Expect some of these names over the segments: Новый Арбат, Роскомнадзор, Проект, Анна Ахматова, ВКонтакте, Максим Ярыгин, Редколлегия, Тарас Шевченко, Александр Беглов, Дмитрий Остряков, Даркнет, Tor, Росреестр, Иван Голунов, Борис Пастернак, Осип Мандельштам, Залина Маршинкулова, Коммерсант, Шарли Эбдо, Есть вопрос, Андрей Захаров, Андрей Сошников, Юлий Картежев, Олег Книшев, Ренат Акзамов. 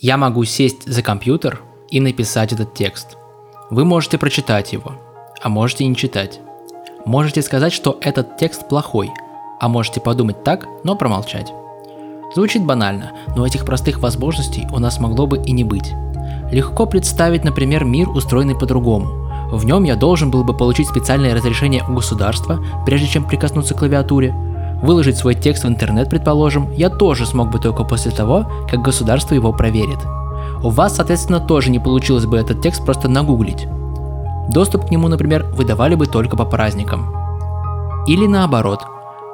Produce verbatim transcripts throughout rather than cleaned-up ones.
Я могу сесть за компьютер и написать этот текст. Вы можете прочитать его, а можете не читать. Можете сказать, что этот текст плохой, а можете подумать так, но промолчать. Звучит банально, но этих простых возможностей у нас могло бы и не быть. Легко представить, например, мир, устроенный по-другому. В нем я должен был бы получить специальное разрешение у государства, прежде чем прикоснуться к клавиатуре. Выложить свой текст в интернет, предположим, я тоже смог бы только после того, как государство его проверит. У вас, соответственно, тоже не получилось бы этот текст просто нагуглить. Доступ к нему, например, выдавали бы только по праздникам. Или наоборот,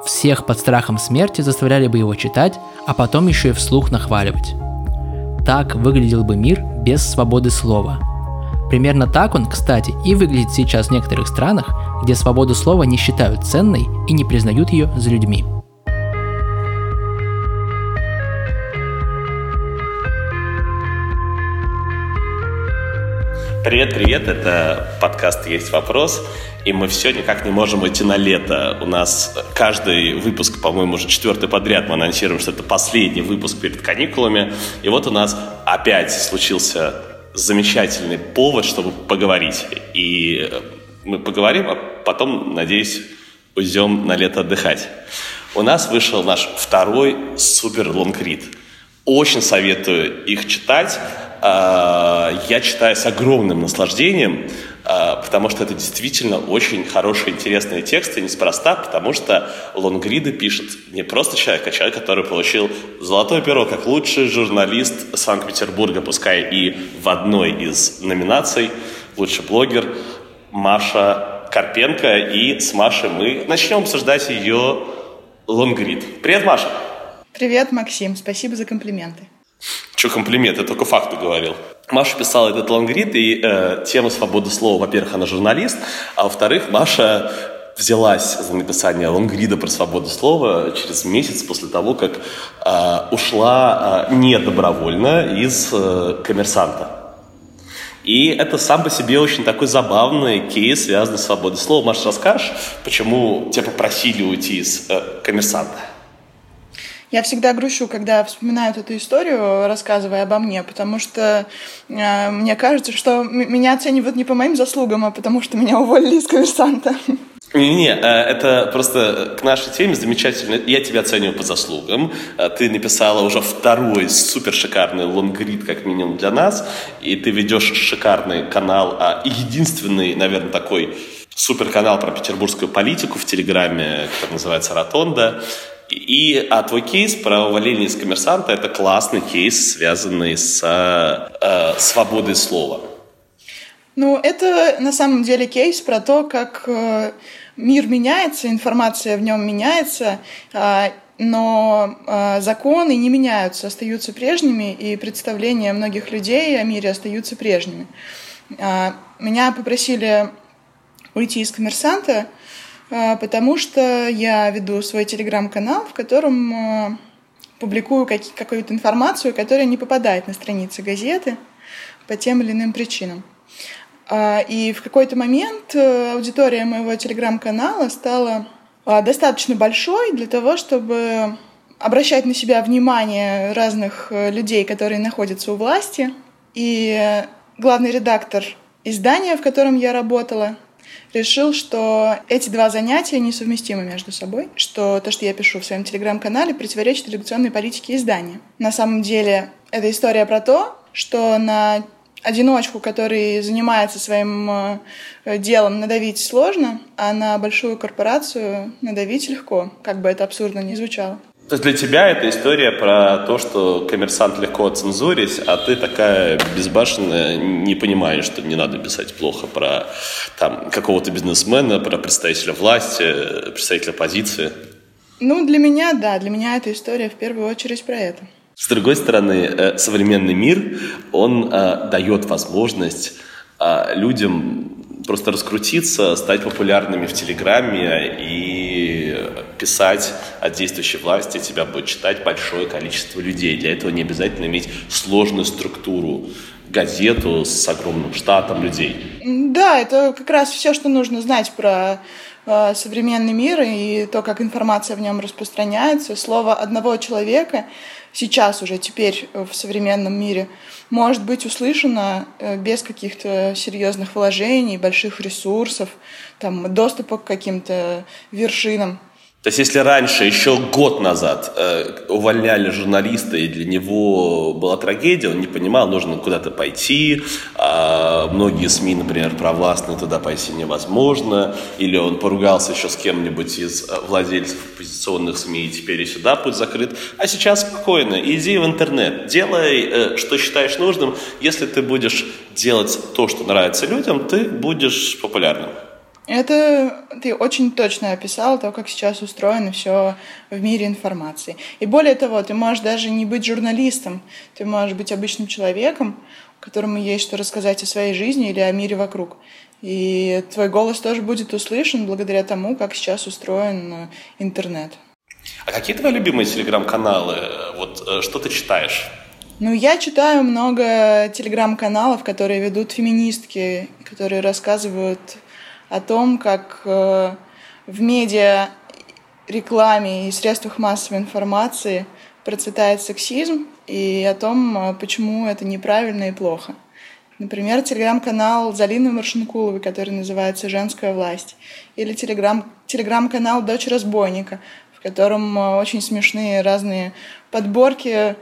всех под страхом смерти заставляли бы его читать, а потом еще и вслух нахваливать. Так выглядел бы мир без свободы слова. Примерно так он, кстати, и выглядит сейчас в некоторых странах, где свободу слова не считают ценной и не признают ее за людьми. Привет-привет, это подкаст «Есть вопрос», и мы все никак не можем уйти на лето. У нас каждый выпуск, по-моему, уже четвертый подряд мы анонсируем, что это последний выпуск перед каникулами, и вот у нас опять случился замечательный повод, чтобы поговорить. И мы поговорим, а потом, надеюсь, уйдем на лето отдыхать. У нас вышел наш второй супер лонгрид. Очень советую их читать. Я читаю с огромным наслаждением, потому что это действительно очень хорошие, интересные тексты, неспроста, потому что лонгриды пишет не просто человек, а человек, который получил золотое перо как лучший журналист Санкт-Петербурга, пускай и в одной из номинаций, лучший блогер Маша Карпенко. И с Машей мы начнем обсуждать ее лонгрид. Привет, Маша! Привет, Максим, спасибо за комплименты. Че комплимент, я только факты говорил. Маша писала этот лонгрид, и э, тема свободы слова, во-первых, она журналист, а во-вторых, Маша взялась за написание лонгрида про свободу слова через месяц после того, как э, ушла э, недобровольно из э, «Коммерсанта». И это сам по себе очень такой забавный кейс, связанный с свободой слова. Маша, расскажешь, почему тебя попросили уйти из э, «Коммерсанта»? Я всегда грущу, когда вспоминают эту историю, рассказывая обо мне, потому что э, мне кажется, что м- меня оценивают не по моим заслугам, а потому что меня уволили из «Коммерсанта». Не-не, это просто к нашей теме замечательно. Я тебя оцениваю по заслугам. Ты написала уже второй супер шикарный лонгрид, как минимум для нас, и ты ведешь шикарный канал, а единственный, наверное, такой супер канал про петербургскую политику в Телеграме, который называется «Ротонда». И, а твой кейс про увольнение из «Коммерсанта» — это классный кейс, связанный с э, свободой слова. Ну, это на самом деле кейс про то, как э, мир меняется, информация в нем меняется, э, но э, законы не меняются, остаются прежними, и представления многих людей о мире остаются прежними. Э, меня попросили уйти из «Коммерсанта», потому что я веду свой телеграм-канал, в котором публикую какую-то информацию, которая не попадает на страницы газеты по тем или иным причинам. И в какой-то момент аудитория моего телеграм-канала стала достаточно большой для того, чтобы обращать на себя внимание разных людей, которые находятся у власти. И главный редактор издания, в котором я работала, решил, что эти два занятия несовместимы между собой, что то, что я пишу в своем телеграм-канале, противоречит редакционной политике издания. На самом деле, это история про то, что на одиночку, который занимается своим делом, надавить сложно, а на большую корпорацию надавить легко, как бы это абсурдно ни звучало. То есть для тебя это история про то, что «Коммерсант» легко цензурить, а ты такая безбашенная, не понимаешь, что не надо писать плохо про там, какого-то бизнесмена, про представителя власти, представителя оппозиции. Ну, для меня, да, для меня эта история в первую очередь про это. С другой стороны, современный мир, он а, дает возможность а, людям просто раскрутиться, стать популярными в Телеграме и писать от действующей власти, тебя будет читать большое количество людей. Для этого не обязательно иметь сложную структуру, газету с огромным штатом людей. Да, это как раз все, что нужно знать про современный мир и то, как информация в нем распространяется. Слово одного человека сейчас уже, теперь в современном мире, может быть услышано без каких-то серьезных вложений, больших ресурсов, там, доступа к каким-то вершинам. То есть, если раньше, еще год назад, э, увольняли журналиста, и для него была трагедия, он не понимал, нужно куда-то пойти, э, многие СМИ, например, провластные, туда пойти невозможно, или он поругался еще с кем-нибудь из владельцев оппозиционных СМИ, и теперь и сюда путь закрыт. А сейчас спокойно, иди в интернет, делай, э, что считаешь нужным. Если ты будешь делать то, что нравится людям, ты будешь популярным. Это ты очень точно описал то, как сейчас устроено все в мире информации. И более того, ты можешь даже не быть журналистом, ты можешь быть обычным человеком, которому есть что рассказать о своей жизни или о мире вокруг. И твой голос тоже будет услышан благодаря тому, как сейчас устроен интернет. А какие твои любимые телеграм-каналы? Вот что ты читаешь? Ну, я читаю много телеграм-каналов, которые ведут феминистки, которые рассказывают о том, как э, в медиа, рекламе и средствах массовой информации процветает сексизм, и о том, почему это неправильно и плохо. Например, телеграм-канал Залины Маршинкуловой, который называется «Женская власть», или телеграм- телеграм-канал «Дочь разбойника», в котором очень смешные разные подборки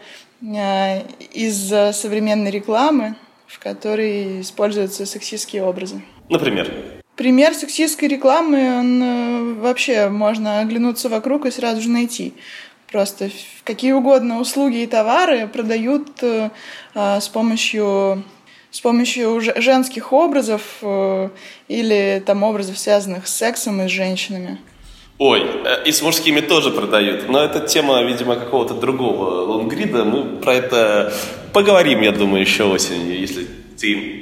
э, из современной рекламы, в которой используются сексистские образы. Например? Пример сексистской рекламы, он вообще можно оглянуться вокруг и сразу же найти. Просто какие угодно услуги и товары продают э, с помощью, с помощью женских образов э, или там образов, связанных с сексом и с женщинами. Ой, и с мужскими тоже продают. Но это тема, видимо, какого-то другого лонгрида. Мы про это поговорим, я думаю, еще осенью, если ты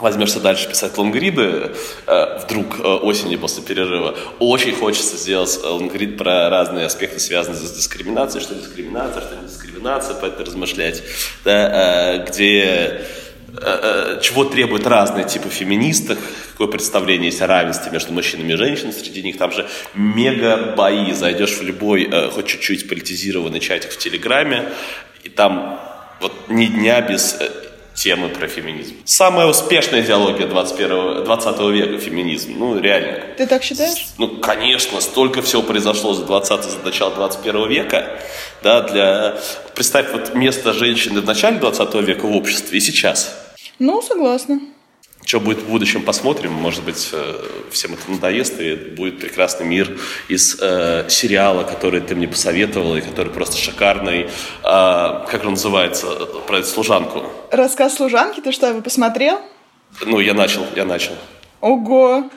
возьмешься дальше писать лонгриды, э, вдруг э, осенью после перерыва. Очень хочется сделать лонгрид про разные аспекты, связанные с дискриминацией, что дискриминация, что не дискриминация, про это размышлять, да, э, где э, чего требуют разные типы феминисток, какое представление есть о равенстве между мужчинами и женщинами, среди них там же мега бои. Зайдешь в любой, э, хоть чуть-чуть политизированный чатик в Телеграме, и там вот ни дня без э, темы про феминизм. Самая успешная идеология двадцатого века феминизм. Ну, реально. Ты так считаешь? Ну, конечно. Столько всего произошло за двадцатый, за начало двадцать первого века. Да, для... Представь, вот место женщины в начале двадцатого века в обществе и сейчас. Ну, согласна. Что будет в будущем, посмотрим. Может быть, всем это надоест, и будет прекрасный мир из э, сериала, который ты мне посоветовала, и который просто шикарный. Э, как он называется? Про эту служанку. «Рассказ служанки». Ты что, его посмотрел? Ну, я начал, я начал. Ого!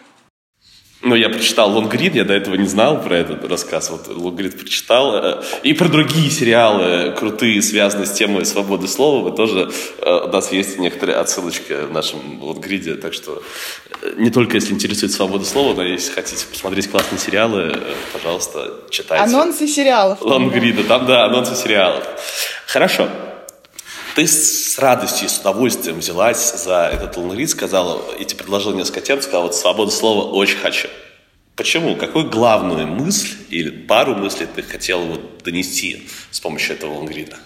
Ну, я прочитал лонгрид, я до этого не знал про этот рассказ. Вот лонгрид прочитал. И про другие сериалы крутые, связанные с темой свободы слова. Мы тоже, у нас есть некоторые отсылочки в нашем лонгриде. Так что не только если интересует свобода слова, но если хотите посмотреть классные сериалы, пожалуйста, читайте. Анонсы сериалов. Лонгрида, там, да, анонсы сериалов. Хорошо. Ты с радостью и с удовольствием взялась за этот лонгрид, сказала, и тебе предложила несколько тем, сказала, вот свободу слова очень хочу. Почему? Какую главную мысль или пару мыслей ты хотела вот донести с помощью этого лонгрида?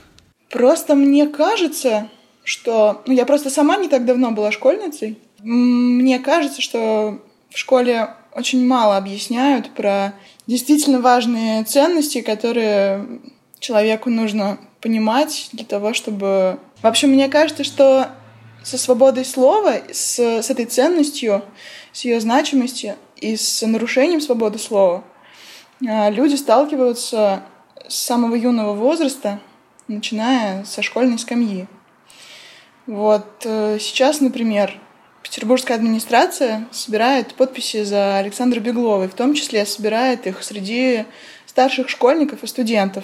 Просто мне кажется, что... Ну, я просто сама не так давно была школьницей. Мне кажется, что в школе очень мало объясняют про действительно важные ценности, которые человеку нужно понимать для того, чтобы... В общем, мне кажется, что со свободой слова, с, с этой ценностью, с ее значимостью и с нарушением свободы слова люди сталкиваются с самого юного возраста, начиная со школьной скамьи. Вот сейчас, например, петербургская администрация собирает подписи за Александра Беглова, в том числе собирает их среди старших школьников и студентов.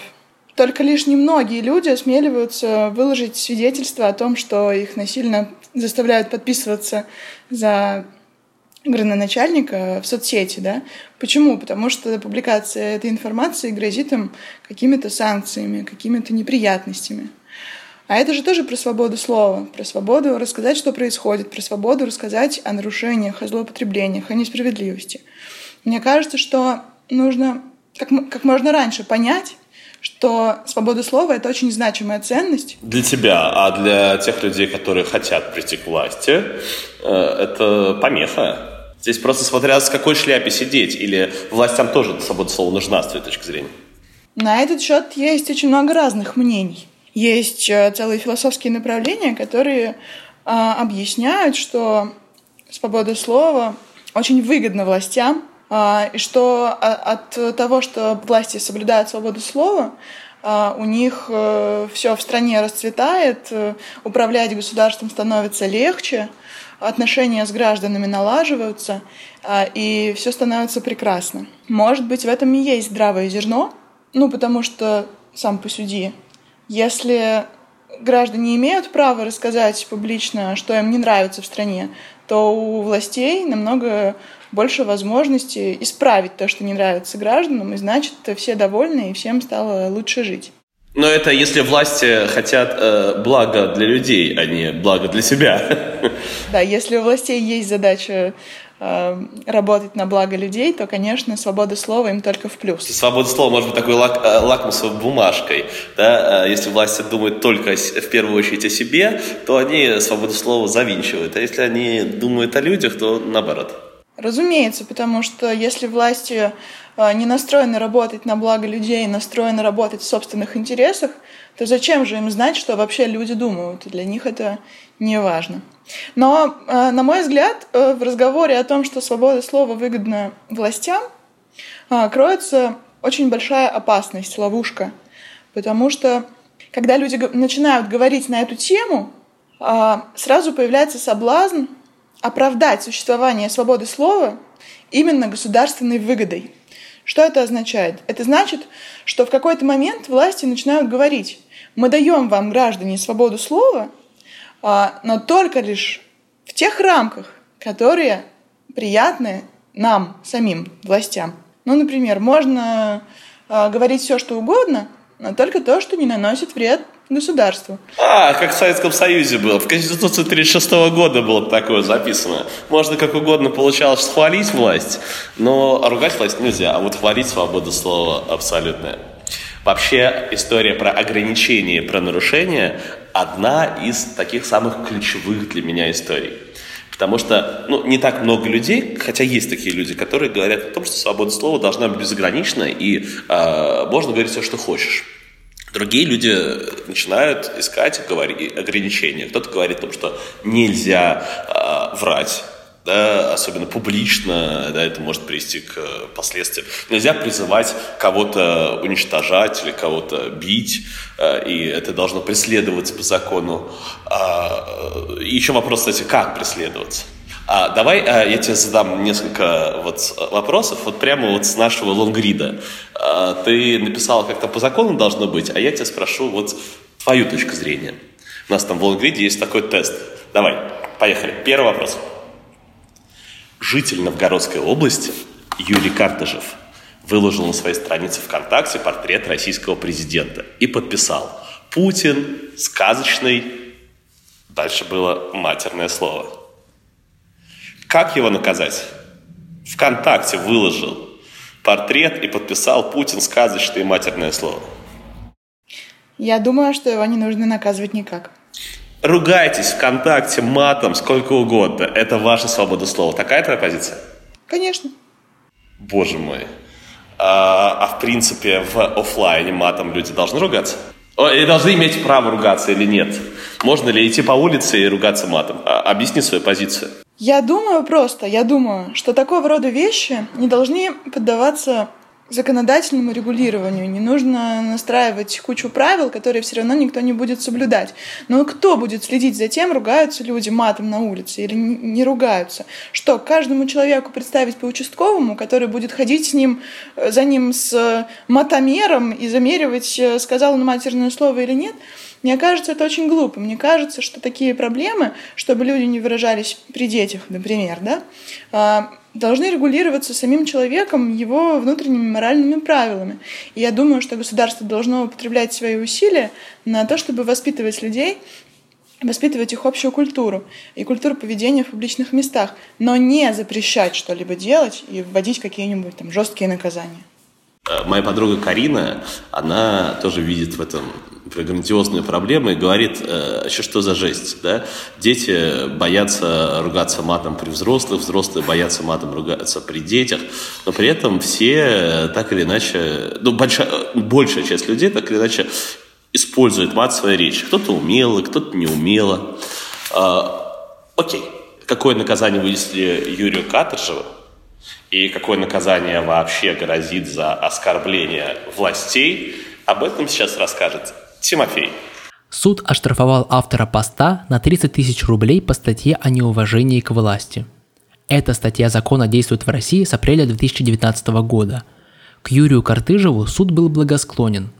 Только лишь немногие люди осмеливаются выложить свидетельство о том, что их насильно заставляют подписываться за градоначальника в соцсети. Да? Почему? Потому что публикация этой информации грозит им какими-то санкциями, какими-то неприятностями. А это же тоже про свободу слова, про свободу рассказать, что происходит, про свободу рассказать о нарушениях, о злоупотреблениях, о несправедливости. Мне кажется, что нужно как, как можно раньше понять, что свобода слова — это очень значимая ценность. Для тебя, а для тех людей, которые хотят прийти к власти, это помеха. Здесь просто смотря с какой шляпе сидеть, или властям тоже свобода слова нужна с твоей точки зрения? На этот счет есть очень много разных мнений. Есть целые философские направления, которые э, объясняют, что свобода слова очень выгодна властям, э, и что от того, что власти соблюдают свободу слова, э, у них э, все в стране расцветает, э, управлять государством становится легче, отношения с гражданами налаживаются, и все становится прекрасно. Может быть, в этом и есть здравое зерно, ну, потому что, сам посуди, если граждане имеют право рассказать публично, что им не нравится в стране, то у властей намного больше возможностей исправить то, что не нравится гражданам, и значит, все довольны, и всем стало лучше жить. Но это если власти хотят э, блага для людей, а не блага для себя. Да, если у властей есть задача э, работать на благо людей, то, конечно, свобода слова им только в плюс. Свобода слова может быть такой лак, лакмусовой бумажкой. Да? Если власти думают только в первую очередь о себе, то они свободу слова завинчивают. А если они думают о людях, то наоборот. Разумеется, потому что если власти не настроены работать на благо людей, настроены работать в собственных интересах, то зачем же им знать, что вообще люди думают? Для них это не важно. Но, на мой взгляд, в разговоре о том, что свобода слова выгодна властям, кроется очень большая опасность, ловушка. Потому что, когда люди начинают говорить на эту тему, сразу появляется соблазн оправдать существование свободы слова именно государственной выгодой. Что это означает? Это значит, что в какой-то момент власти начинают говорить: мы даем вам, граждане, свободу слова, но только лишь в тех рамках, которые приятны нам, самим властям. Ну, например, можно говорить все, что угодно, но только то, что не наносит вред государству. А, как в Советском Союзе было. В Конституции тысяча девятьсот тридцать шестого года было такое записано. Можно как угодно получалось хвалить власть, но ругать власть нельзя. А вот хвалить свободу слова абсолютная. Вообще, история про ограничения, про нарушения – одна из таких самых ключевых для меня историй. Потому что, ну, не так много людей, хотя есть такие люди, которые говорят о том, что свобода слова должна быть безгранична и э, можно говорить все, что хочешь. Другие люди начинают искать ограничения. Кто-то говорит о том, что нельзя э, врать, да, особенно публично, да, это может привести к последствиям. Нельзя призывать кого-то уничтожать или кого-то бить, э, и это должно преследоваться по закону. Э, еще вопрос, кстати, как преследоваться? А, давай а, я тебе задам несколько вот вопросов, вот прямо вот с нашего лонгрида. А, ты написала, как там по закону должно быть, а я тебя спрошу вот твою точку зрения. У нас там в лонгриде есть такой тест. Давай, поехали. Первый вопрос. Житель Новгородской области Юлий Картежев выложил на своей странице ВКонтакте портрет российского президента и подписал: Путин, сказочный, дальше было матерное слово. Как его наказать? ВКонтакте выложил портрет и подписал Путин, сказочное и матерное слово. Я думаю, что его не нужно наказывать никак. Ругайтесь ВКонтакте матом сколько угодно. Это ваша свобода слова. Такая твоя позиция? Конечно. Боже мой. А, а в принципе в офлайне матом люди должны ругаться? Или должны иметь право ругаться или нет? Можно ли идти по улице и ругаться матом? А, объясни свою позицию. Я думаю просто, я думаю, что такого рода вещи не должны поддаваться законодательному регулированию. Не нужно настраивать кучу правил, которые все равно никто не будет соблюдать. Но кто будет следить за тем, ругаются люди матом на улице или не ругаются? Что, каждому человеку представить по участковому, который будет ходить с ним, за ним с матомером и замеривать, сказал он матерное слово или нет? Мне кажется, это очень глупо. Мне кажется, что такие проблемы, чтобы люди не выражались при детях, например, да, должны регулироваться самим человеком, его внутренними моральными правилами. И я думаю, что государство должно употреблять свои усилия на то, чтобы воспитывать людей воспитывать их общую культуру и культуру поведения в публичных местах, но не запрещать что-либо делать и вводить какие-нибудь там жесткие наказания. Моя подруга Карина, она тоже видит в этом грандиозные проблемы и говорит, еще что за жесть, да? Дети боятся ругаться матом при взрослых, взрослые боятся матом ругаться при детях, но при этом все так или иначе, ну, большая, большая часть людей так или иначе использует мат в своей речи. Кто-то умело, кто-то неумело. А, окей. Какое наказание вынесли Юрию Картежеву? И какое наказание вообще грозит за оскорбление властей, об этом сейчас расскажет Тимофей. Суд оштрафовал автора поста на тридцать тысяч рублей по статье о неуважении к власти. Эта статья закона действует в России с апреля две тысячи девятнадцатого года. К Юрию Картежеву суд был благосклонен.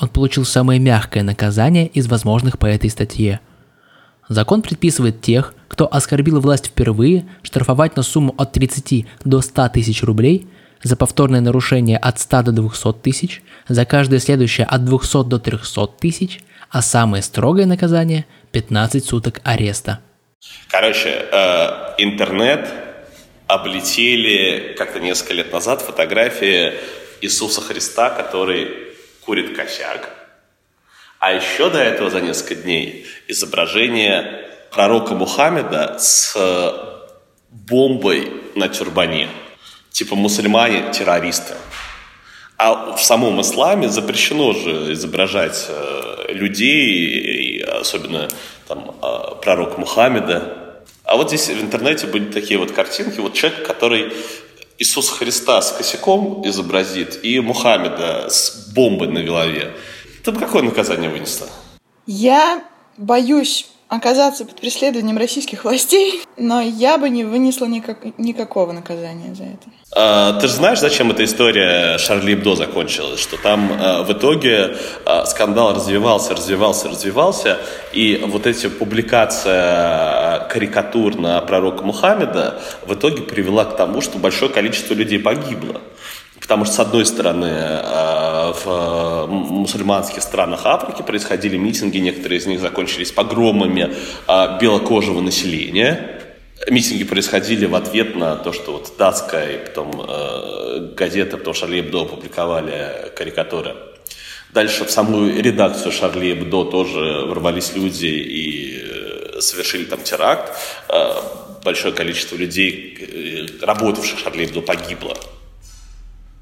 Он получил самое мягкое наказание из возможных по этой статье. Закон предписывает тех, кто оскорбил власть впервые, штрафовать на сумму от тридцати до ста тысяч рублей, за повторное нарушение от ста до двухсот тысяч, за каждое следующее от двухсот до трехсот тысяч, а самое строгое наказание – пятнадцать суток ареста. Короче, э, интернет облетели как-то несколько лет назад фотографии Иисуса Христа, который курит косяк. А еще до этого за несколько дней изображение пророка Мухаммеда с бомбой на тюрбане. Типа мусульмане – террористы. А в самом исламе запрещено же изображать людей, особенно там, пророка Мухаммеда. А вот здесь в интернете были такие вот картинки. Вот человек, который Иисуса Христа с косяком изобразит и Мухаммеда с бомбой на голове. Ты бы какое наказание вынесла? Я боюсь оказаться под преследованием российских властей, но я бы не вынесла никак, никакого наказания за это. А, ты же знаешь, зачем эта история Шарли Эбдо закончилась? Что там а, в итоге а, скандал развивался, развивался, развивался, и вот эта публикация карикатур на пророка Мухаммеда в итоге привела к тому, что большое количество людей погибло. Потому что, с одной стороны, в мусульманских странах Африки происходили митинги, некоторые из них закончились погромами белокожего населения. Митинги происходили в ответ на то, что вот датская и потом газета, потом Шарли Эбдо опубликовали карикатуры. Дальше в самую редакцию Шарли Эбдо тоже ворвались люди и совершили там теракт. Большое количество людей, работавших в Шарли Эбдо, погибло.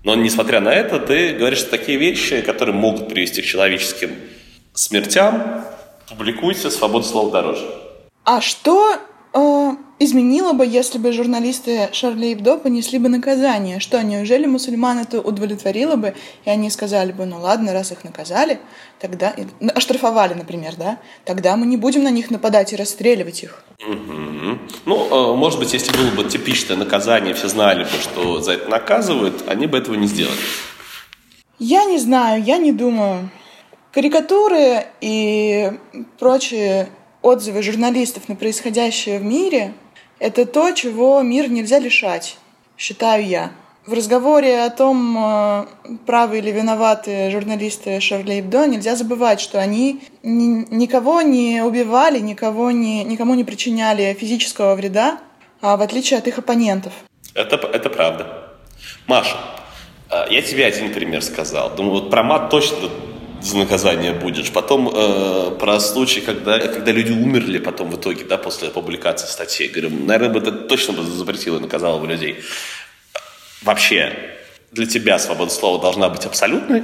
Но, несмотря на это, ты говоришь, что такие вещи, которые могут привести к человеческим смертям, публикуйте, свобода слова дороже. А что э, изменило бы, если бы журналисты Шарли Эбдо понесли бы наказание? Что, неужели мусульман это удовлетворило бы, и они сказали бы, ну ладно, раз их наказали, тогда... Оштрафовали, например, да? Тогда мы не будем на них нападать и расстреливать их. Угу. Ну, может быть, если было бы типичное наказание, все знали бы, что за это наказывают, они бы этого не сделали. Я не знаю, я не думаю. Карикатуры и прочие отзывы журналистов на происходящее в мире – это то, чего мир нельзя лишать, считаю я. В разговоре о том, правы или виноваты журналисты Шарли Эбдо, нельзя забывать, что они никого не убивали, никого не, никому не причиняли физического вреда, в отличие от их оппонентов. Это, это правда. Маша, я тебе один пример сказал. Думаю, вот про мат точно за наказание будешь. Потом э, про случай, когда, когда люди умерли потом в итоге, да, после публикации статьи. Говорю, наверное, это точно бы запретило и наказало бы людей. Вообще, для тебя свобода слова должна быть абсолютной?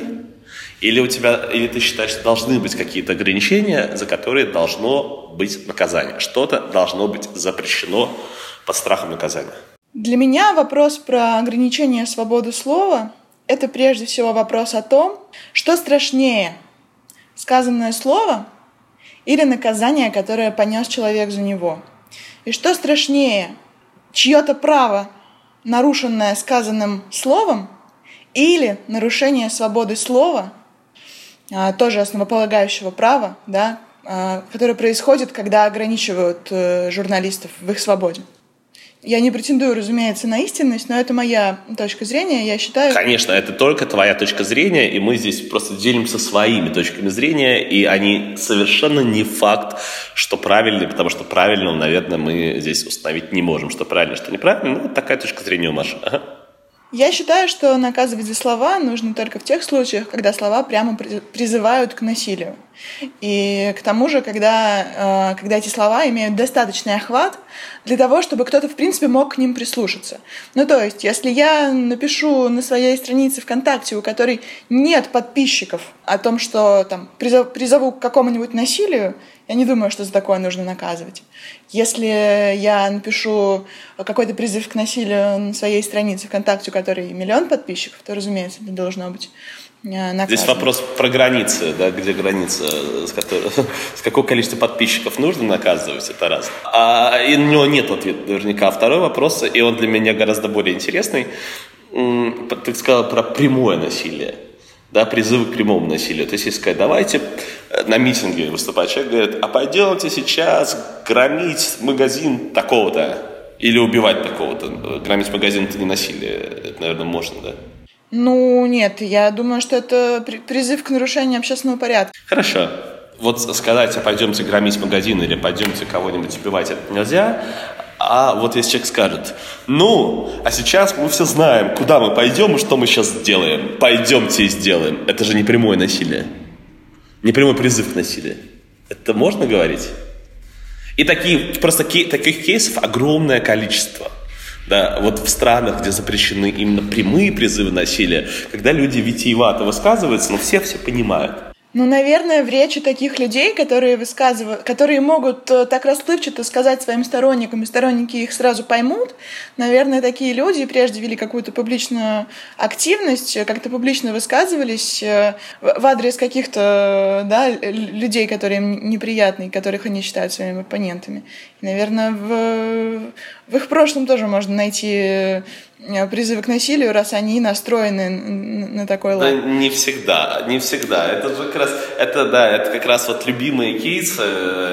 Или у тебя, или ты считаешь, что должны быть какие-то ограничения, за которые должно быть наказание? Что-то должно быть запрещено под страхом наказания? Для меня вопрос про ограничение свободы слова – это прежде всего вопрос о том, что страшнее – сказанное слово или наказание, которое понес человек за него? И что страшнее – чье-то право, нарушенное сказанным словом, или нарушение свободы слова, тоже основополагающего права, да, которое происходит, когда ограничивают журналистов в их свободе. Я не претендую, разумеется, на истинность, но это моя точка зрения, я считаю... Конечно, это только твоя точка зрения, и мы здесь просто делимся своими точками зрения, и они совершенно не факт, что правильные, потому что правильно, наверное, мы здесь установить не можем, что правильно, что неправильно. Ну, такая точка зрения у Маши. Ага. Я считаю, что наказывать за слова нужно только в тех случаях, когда слова прямо призывают к насилию. И к тому же, когда, когда эти слова имеют достаточный охват для того, чтобы кто-то, в принципе, мог к ним прислушаться. Ну, то есть, если я напишу на своей странице ВКонтакте, у которой нет подписчиков, о том, что там, призову к какому-нибудь насилию, я не думаю, что за такое нужно наказывать. Если я напишу какой-то призыв к насилию на своей странице ВКонтакте, у которой миллион подписчиков, то, разумеется, это должно быть... Наказывать. Здесь вопрос про границы, да, где граница, с, которой, с какого количества подписчиков нужно наказывать, это раз. А, и у него нет ответа наверняка. А второй вопрос, и он для меня гораздо более интересный, ты сказала про прямое насилие, да, призывы к прямому насилию. То есть, если сказать, давайте на митинге выступать, человек говорит, а пойдемте сейчас громить магазин такого-то или убивать такого-то. Громить магазин – это не насилие, это, наверное, можно, да? Ну, нет, я думаю, что это призыв к нарушению общественного порядка. Хорошо. Вот сказать, а пойдемте громить магазин или пойдемте кого-нибудь убивать, это нельзя. А вот если человек скажет, ну, а сейчас мы все знаем, куда мы пойдем и что мы сейчас сделаем. Пойдемте и сделаем. Это же не прямое насилие. Не прямой призыв к насилию. Это можно говорить? И такие, просто таких кейсов огромное количество. Да, вот в странах, где запрещены именно прямые призывы насилия, когда люди витиевато высказываются, но все все понимают. Ну, наверное, в речи таких людей, которые высказывают, которые могут так расплывчато сказать своим сторонникам, и сторонники их сразу поймут, наверное, такие люди прежде вели какую-то публичную активность, как-то публично высказывались в адрес каких-то, да, людей, которые им неприятны, которых они считают своими оппонентами. И, наверное, в... в их прошлом тоже можно найти призывы к насилию, раз они настроены на такой лад. Да, не всегда, не всегда. Это же как раз, это, да, это как раз вот любимые кейсы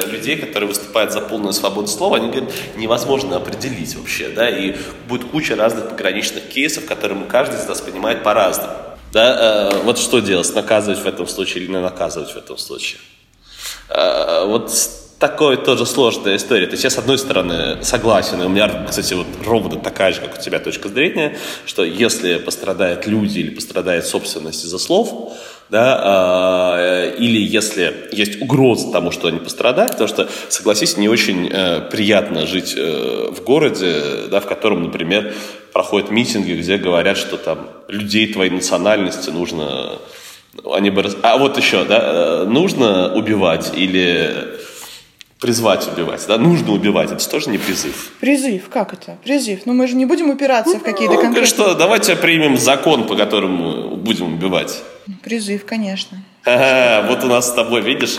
людей, которые выступают за полную свободу слова, они говорят, невозможно определить вообще, да, и будет куча разных пограничных кейсов, которые каждый из нас понимает по-разному. Да, э, вот что делать, наказывать в этом случае или не наказывать в этом случае. Э, вот такой тоже сложная история. То есть я, с одной стороны, согласен, и у меня, кстати, вот ровно такая же, как у тебя, точка зрения, что если пострадают люди или пострадает собственность из-за слов, да, э, или если есть угроза тому, что они пострадают, потому что, согласись, не очень э, приятно жить э, в городе, да, в котором, например, проходят митинги, где говорят, что там людей твоей национальности нужно... Они бы... А вот еще, да, э, нужно убивать или... Призвать убивать, да? Нужно убивать, это тоже не призыв. Призыв, как это? Призыв. Ну, мы же не будем упираться ну, в какие-то ну, конкретные... Ну, что, давайте примем закон, по которому будем убивать. Призыв, конечно. А-а-а, вот у нас с тобой, видишь,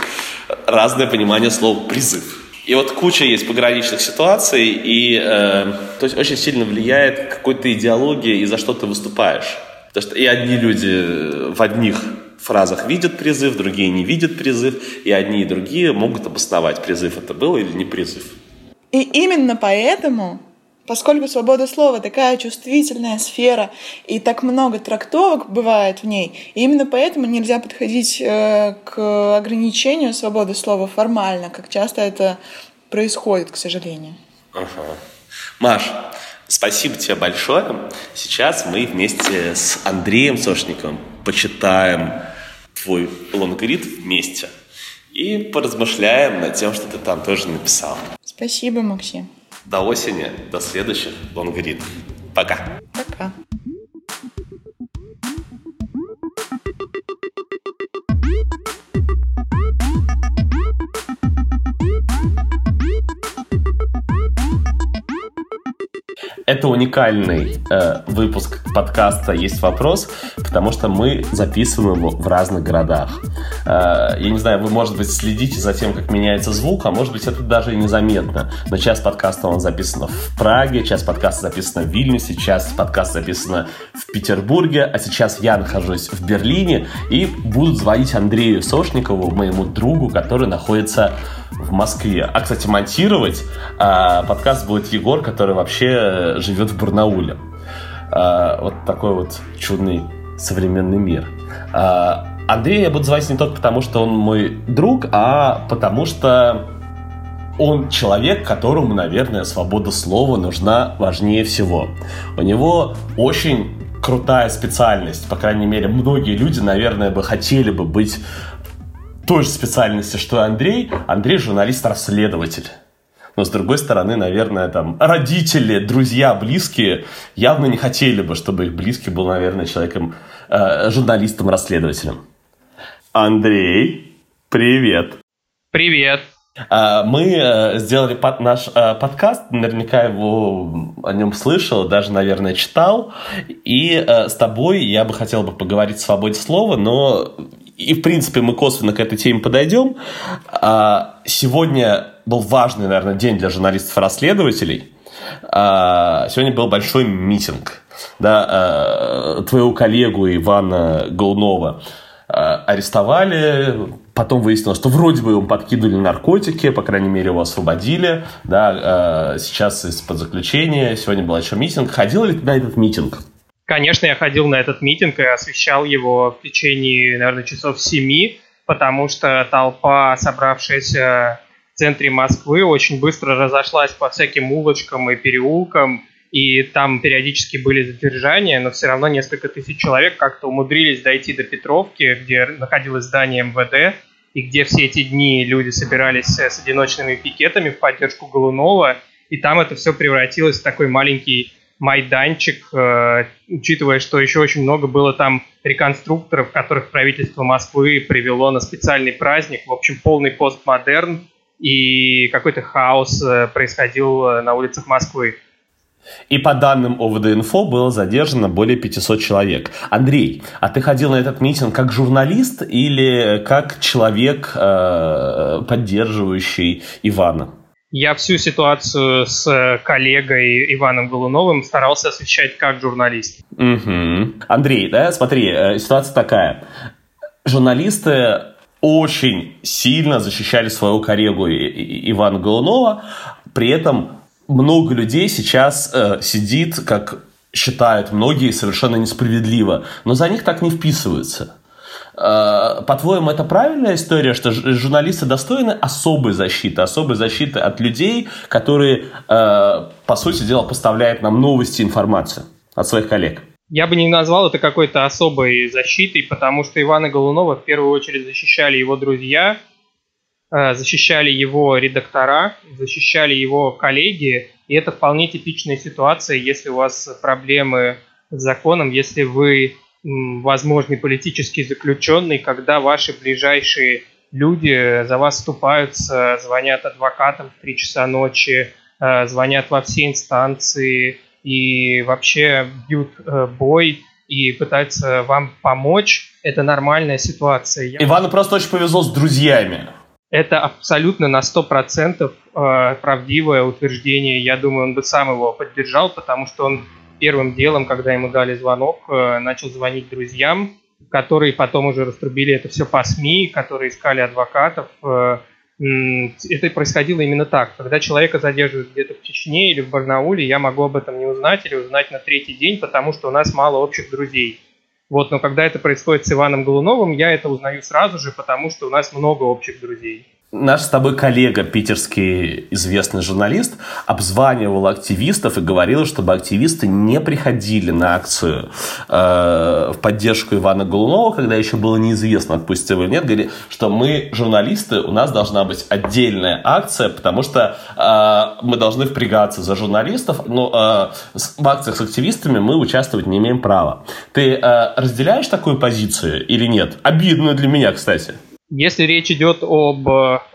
разное понимание слова «призыв». И вот куча есть пограничных ситуаций, и э, то есть очень сильно влияет какой-то идеология, и за что ты выступаешь. Потому что и одни люди в одних... в фразах видят призыв, другие не видят призыв, и одни и другие могут обосновать, призыв это был или не призыв. И именно поэтому, поскольку свобода слова такая чувствительная сфера, и так много трактовок бывает в ней, именно поэтому нельзя подходить э, к ограничению свободы слова формально, как часто это происходит, к сожалению. Ага. Маш, спасибо тебе большое. Сейчас мы вместе с Андреем Сошниковым почитаем твой лонгрид вместе и поразмышляем над тем, что ты там тоже написал. Спасибо, Максим. До осени, до следующих лонгрид. Пока. Пока. Это уникальный э, выпуск подкаста «Есть вопрос», потому что мы записываем его в разных городах. Э, я не знаю, вы, может быть, следите за тем, как меняется звук, а может быть, это даже и незаметно. Но часть подкаста он записана в Праге, часть подкаста записана в Вильнюсе, часть подкаста записана в Петербурге, а сейчас я нахожусь в Берлине и буду звонить Андрею Сошникову, моему другу, который находится в в Москве. А, кстати, монтировать а, подкаст будет Егор, который вообще живет в Барнауле. А, вот такой вот чудный современный мир. А, Андрея я буду звать не только потому, что он мой друг, а потому что он человек, которому, наверное, свобода слова нужна важнее всего. У него очень крутая специальность. По крайней мере, многие люди, наверное, бы хотели бы быть той же специальности, что и Андрей. Андрей – журналист-расследователь. Но, с другой стороны, наверное, там родители, друзья, близкие явно не хотели бы, чтобы их близкий был, наверное, человеком, э, журналистом-расследователем. Андрей, привет! Привет! Мы сделали под наш подкаст, наверняка его о нем слышал, даже, наверное, читал. И с тобой я бы хотел бы поговорить о свободе слова, но и, в принципе, мы косвенно к этой теме подойдем. Сегодня был важный, наверное, день для журналистов-расследователей. Сегодня был большой митинг, да, твоего коллегу Ивана Голунова арестовали. Потом выяснилось, что вроде бы ему подкинули наркотики, по крайней мере, его освободили. Да, э, сейчас из-под заключения, сегодня был еще митинг. Ходил ли ты на этот митинг? Конечно, я ходил на этот митинг и освещал его в течение, наверное, часов семи, потому что толпа, собравшаяся в центре Москвы, очень быстро разошлась по всяким улочкам и переулкам, и там периодически были задержания, но все равно несколько тысяч человек как-то умудрились дойти до Петровки, где находилось здание эм вэ дэ, и где все эти дни люди собирались с одиночными пикетами в поддержку Голунова, и там это все превратилось в такой маленький майданчик, э, учитывая, что еще очень много было там реконструкторов, которых правительство Москвы привело на специальный праздник. В общем, полный постмодерн, и какой-то хаос э, происходил на улицах Москвы. И по данным о вэ дэ-инфо было задержано более пятисот человек. Андрей, а ты ходил на этот митинг как журналист или как человек, э, поддерживающий Ивана? Я всю ситуацию с коллегой Иваном Голуновым старался освещать как журналист. Угу. Андрей, да, смотри, э, ситуация такая. Журналисты очень сильно защищали своего коллегу Ивана Голунова, при этом... Много людей сейчас э, сидит, как считают многие, совершенно несправедливо, но за них так не вписываются. Э, по-твоему, это правильная история, что ж- журналисты достойны особой защиты, особой защиты от людей, которые, э, по сути дела, поставляют нам новости, информацию от своих коллег? Я бы не назвал это какой-то особой защитой, потому что Ивана Голунова в первую очередь защищали его друзья, защищали его редактора, защищали его коллеги, и это вполне типичная ситуация, если у вас проблемы с законом, если вы, возможно, политический заключенный, когда ваши ближайшие люди за вас вступаются, звонят адвокатам в три часа ночи, звонят во все инстанции и вообще бьют бой и пытаются вам помочь, это нормальная ситуация. Ивану просто очень повезло с друзьями. Это абсолютно на сто процентов правдивое утверждение. Я думаю, он бы сам его поддержал, потому что он первым делом, когда ему дали звонок, начал звонить друзьям, которые потом уже раструбили это все по СМИ, которые искали адвокатов. Это происходило именно так. Когда человека задерживают где-то в Чечне или в Барнауле, я могу об этом не узнать или узнать на третий день, потому что у нас мало общих друзей. Вот, но когда это происходит с Иваном Голуновым, я это узнаю сразу же, потому что у нас много общих друзей. Наш с тобой коллега, питерский известный журналист, обзванивал активистов и говорил, чтобы активисты не приходили на акцию э, в поддержку Ивана Голунова, когда еще было неизвестно, отпустят его или нет. Говорили, что мы, журналисты, у нас должна быть отдельная акция, потому что э, мы должны впрягаться за журналистов, но э, в акциях с активистами мы участвовать не имеем права. Ты э, разделяешь такую позицию или нет? Обидно для меня, кстати. Если речь идет об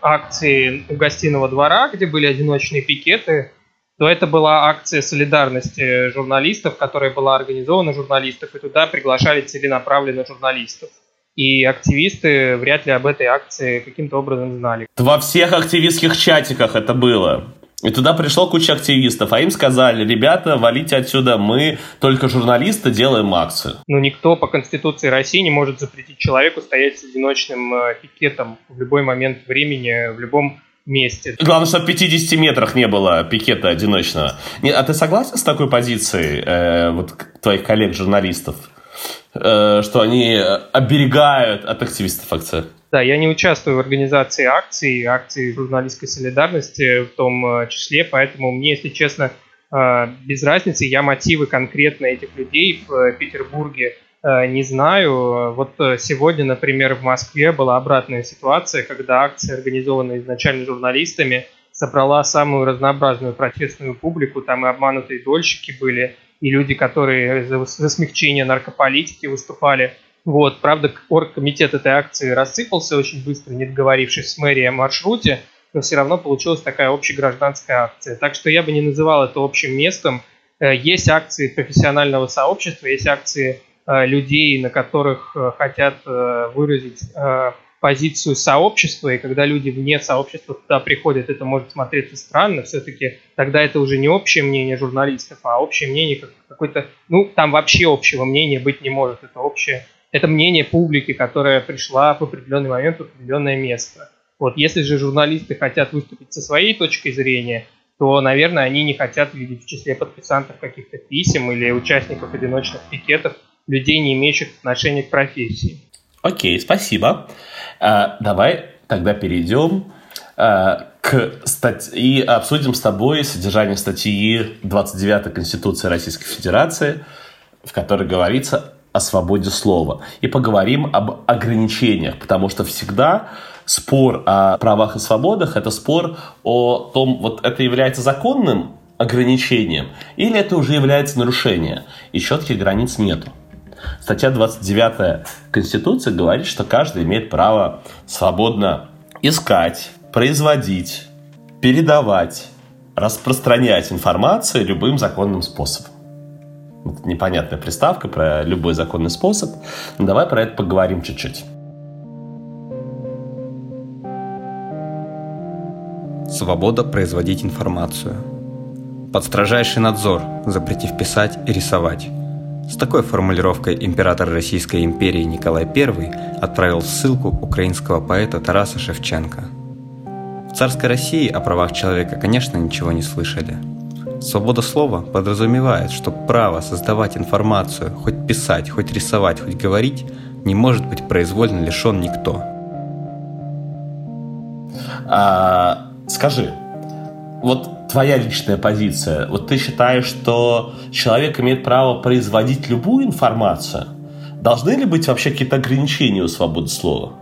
акции у Гостиного двора, где были одиночные пикеты, то это была акция солидарности журналистов, которая была организована журналистов, и туда приглашали целенаправленно журналистов. И активисты вряд ли об этой акции каким-то образом знали. Во всех активистских чатиках это было. И туда пришло куча активистов, а им сказали: ребята, валите отсюда, мы только журналисты делаем акцию. Ну, никто по Конституции России не может запретить человеку стоять с одиночным пикетом в любой момент времени, в любом месте. Главное, чтобы в пятидесяти метрах не было пикета одиночного. Нет, а ты согласен с такой позицией э, вот, твоих коллег-журналистов, э, что они оберегают от активистов акции? Да, я не участвую в организации акций, акций журналистской солидарности в том числе, поэтому мне, если честно, э, без разницы, я мотивы конкретно этих людей в Петербурге не знаю. Вот сегодня, например, в Москве была обратная ситуация, когда акция, организованная изначально журналистами, собрала самую разнообразную протестную публику. Там и обманутые дольщики были, и люди, которые за, за смягчение наркополитики выступали. Вот. Правда, оргкомитет этой акции рассыпался очень быстро, не договорившись с мэрией о маршруте, но все равно получилась такая общегражданская акция. Так что я бы не называл это общим местом. Есть акции профессионального сообщества, есть акции людей, на которых хотят выразить позицию сообщества, и когда люди вне сообщества туда приходят, это может смотреться странно, все-таки тогда это уже не общее мнение журналистов, а общее мнение как какое-то, ну, там вообще общего мнения быть не может, это общее, это мнение публики, которая пришла в определенный момент в определенное место. Вот если же журналисты хотят выступить со своей точкой зрения, то, наверное, они не хотят видеть в числе подписантов каких-то писем или участников одиночных пикетов людей, не имеющих отношения к профессии. Окей, спасибо. А, давай тогда перейдем а, к стать... и обсудим с тобой содержание статьи двадцать девятой Конституции Российской Федерации, в которой говорится о свободе слова. И поговорим об ограничениях, потому что всегда спор о правах и свободах – это спор о том, вот это является законным ограничением или это уже является нарушением, и четких границ нету. Статья двадцать девятая Конституции говорит, что каждый имеет право свободно искать, производить, передавать, распространять информацию любым законным способом. Это непонятная приставка про любой законный способ. Но давай про это поговорим чуть-чуть. Свобода производить информацию. Под строжайший надзор, запретив писать и рисовать. С такой формулировкой император Российской империи Николай Первый отправил в ссылку украинского поэта Тараса Шевченко. В царской России о правах человека, конечно, ничего не слышали. Свобода слова подразумевает, что право создавать информацию, хоть писать, хоть рисовать, хоть говорить, не может быть произвольно лишен никто. А, скажи, вот твоя личная позиция. Вот ты считаешь, что человек имеет право производить любую информацию? Должны ли быть вообще какие-то ограничения у свободы слова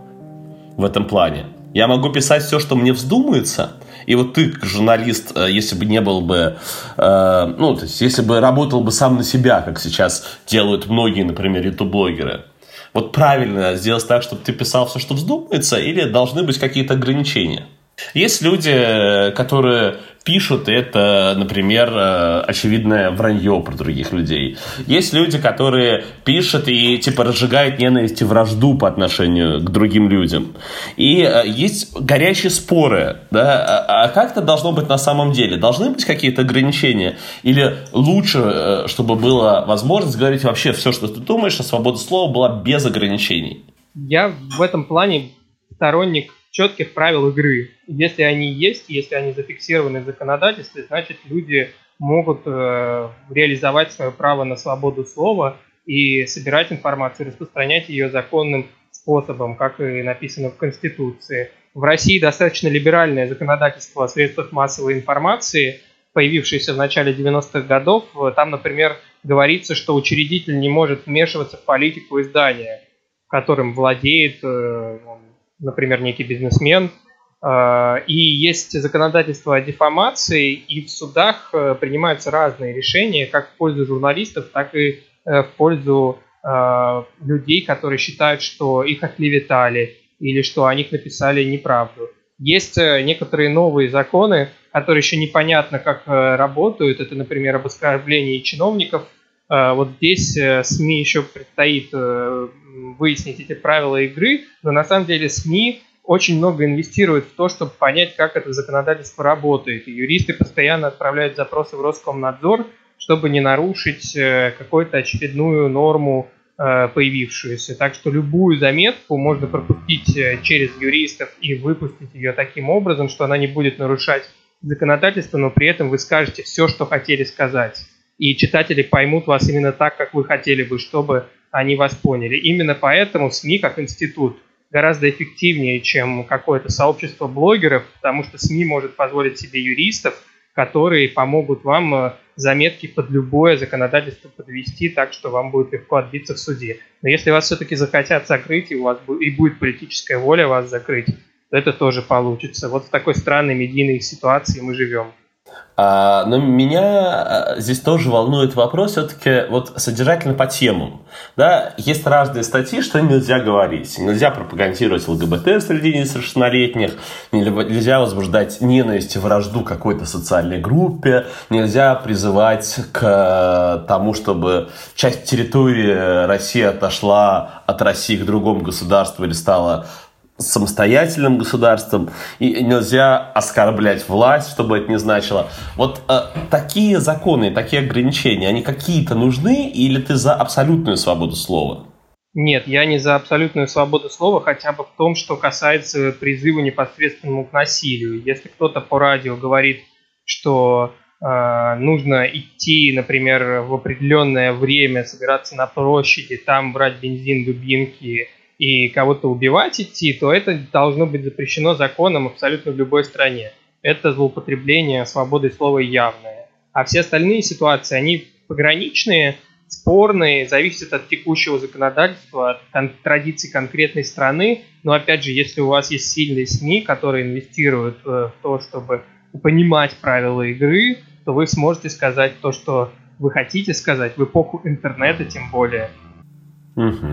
в этом плане? Я могу писать все, что мне вздумается, и вот ты, как журналист, если бы не был бы, э, ну, то есть, если бы работал бы сам на себя, как сейчас делают многие, например, ютуб-блогеры, вот правильно сделать так, чтобы ты писал все, что вздумается, или должны быть какие-то ограничения? Есть люди, которые пишут, и это, например, очевидное вранье про других людей. Есть люди, которые пишут и типа разжигают ненависть и вражду по отношению к другим людям. И есть горячие споры, да? А как это должно быть на самом деле? Должны быть какие-то ограничения? Или лучше, чтобы была возможность говорить вообще все, что ты думаешь, а свобода слова была без ограничений? Я в этом плане сторонник четких правил игры. Если они есть, если они зафиксированы в законодательстве, значит, люди могут э, реализовать свое право на свободу слова и собирать информацию, распространять ее законным способом, как и написано в Конституции. В России достаточно либеральное законодательство о средствах массовой информации, появившееся в начале девяностых годов. Там, например, говорится, что учредитель не может вмешиваться в политику издания, которым владеет э, например, некий бизнесмен. И есть законодательство о дефамации, и в судах принимаются разные решения, как в пользу журналистов, так и в пользу людей, которые считают, что их оклеветали или что о них написали неправду. Есть некоторые новые законы, которые еще непонятно, как работают. Это, например, об оскорблении чиновников. Вот здесь СМИ еще предстоит выяснить эти правила игры, но на самом деле СМИ очень много инвестируют в то, чтобы понять, как это законодательство работает. И юристы постоянно отправляют запросы в Роскомнадзор, чтобы не нарушить какую-то очередную норму появившуюся. Так что любую заметку можно пропустить через юристов и выпустить ее таким образом, что она не будет нарушать законодательство, но при этом вы скажете все, что хотели сказать. И читатели поймут вас именно так, как вы хотели бы, чтобы они вас поняли. Именно поэтому СМИ как институт гораздо эффективнее, чем какое-то сообщество блогеров, потому что СМИ может позволить себе юристов, которые помогут вам заметки под любое законодательство подвести так, что вам будет легко отбиться в суде. Но если вас все-таки захотят закрыть, и у вас и будет политическая воля вас закрыть, то это тоже получится. Вот в такой странной медийной ситуации мы живем. А, но меня здесь тоже волнует вопрос все-таки вот содержательно по темам. Да, есть разные статьи, что нельзя говорить. Нельзя пропагандировать ЛГБТ среди несовершеннолетних, нельзя возбуждать ненависть и вражду какой-то социальной группе, нельзя призывать к тому, чтобы часть территории России отошла от России к другому государству или стала самостоятельным государством, и нельзя оскорблять власть, чтобы это не значило. Вот э, такие законы, такие ограничения, они какие-то нужны, или ты за абсолютную свободу слова? Нет, я не за абсолютную свободу слова, хотя бы в том, что касается призыва непосредственному к насилию. Если кто-то по радио говорит, что э, нужно идти, например, в определенное время, собираться на площади, там брать бензин, дубинки и кого-то убивать идти, то это должно быть запрещено законом абсолютно в любой стране. Это злоупотребление свободой слова явное. А все остальные ситуации, они пограничные, спорные, зависят от текущего законодательства, от традиций конкретной страны. Но опять же, если у вас есть сильные СМИ, которые инвестируют в то, чтобы понимать правила игры, то вы сможете сказать то, что вы хотите сказать, в эпоху интернета тем более. Угу.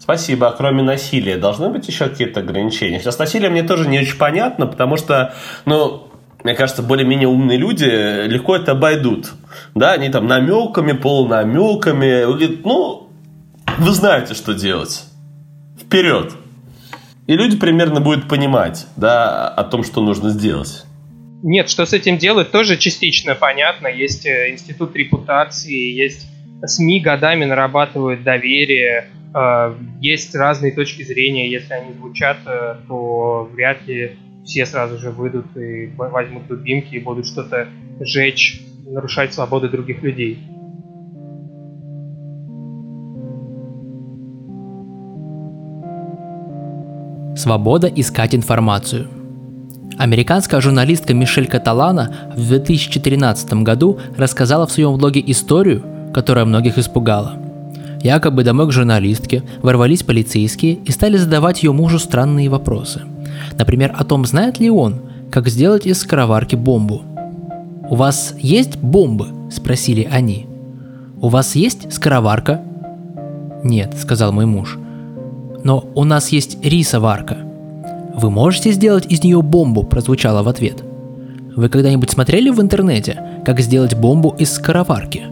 Спасибо. А кроме насилия должны быть еще какие-то ограничения? Сейчас насилие мне тоже не очень понятно, потому что, ну, мне кажется, более-менее умные люди легко это обойдут. Да, они там намеками, полунамеками. Вы говорите, ну, вы знаете, что делать. Вперед. И люди примерно будут понимать, да, о том, что нужно сделать. Нет, что с этим делать, тоже частично понятно. Есть институт репутации, есть... СМИ годами нарабатывают доверие, есть разные точки зрения, если они звучат, то вряд ли все сразу же выйдут и возьмут дубинки и будут что-то жечь, нарушать свободы других людей. Свобода искать информацию. Американская журналистка Мишель Каталана в две тысячи тринадцатом году рассказала в своем блоге историю, которая многих испугала. Якобы домой к журналистке ворвались полицейские и стали задавать ее мужу странные вопросы. Например, о том, знает ли он, как сделать из скороварки бомбу. «У вас есть бомбы?» – спросили они. «У вас есть скороварка?» «Нет», – сказал мой муж. «Но у нас есть рисоварка». «Вы можете сделать из нее бомбу?» – прозвучало в ответ. «Вы когда-нибудь смотрели в интернете, как сделать бомбу из скороварки?»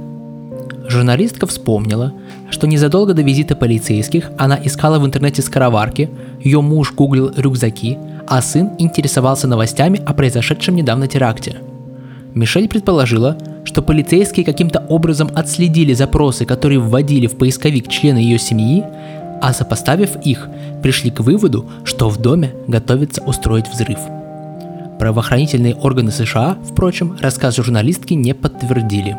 Журналистка вспомнила, что незадолго до визита полицейских она искала в интернете скороварки, ее муж гуглил рюкзаки, а сын интересовался новостями о произошедшем недавно теракте. Мишель предположила, что полицейские каким-то образом отследили запросы, которые вводили в поисковик члены ее семьи, а сопоставив их, пришли к выводу, что в доме готовится устроить взрыв. Правоохранительные органы США, впрочем, рассказ журналистки не подтвердили.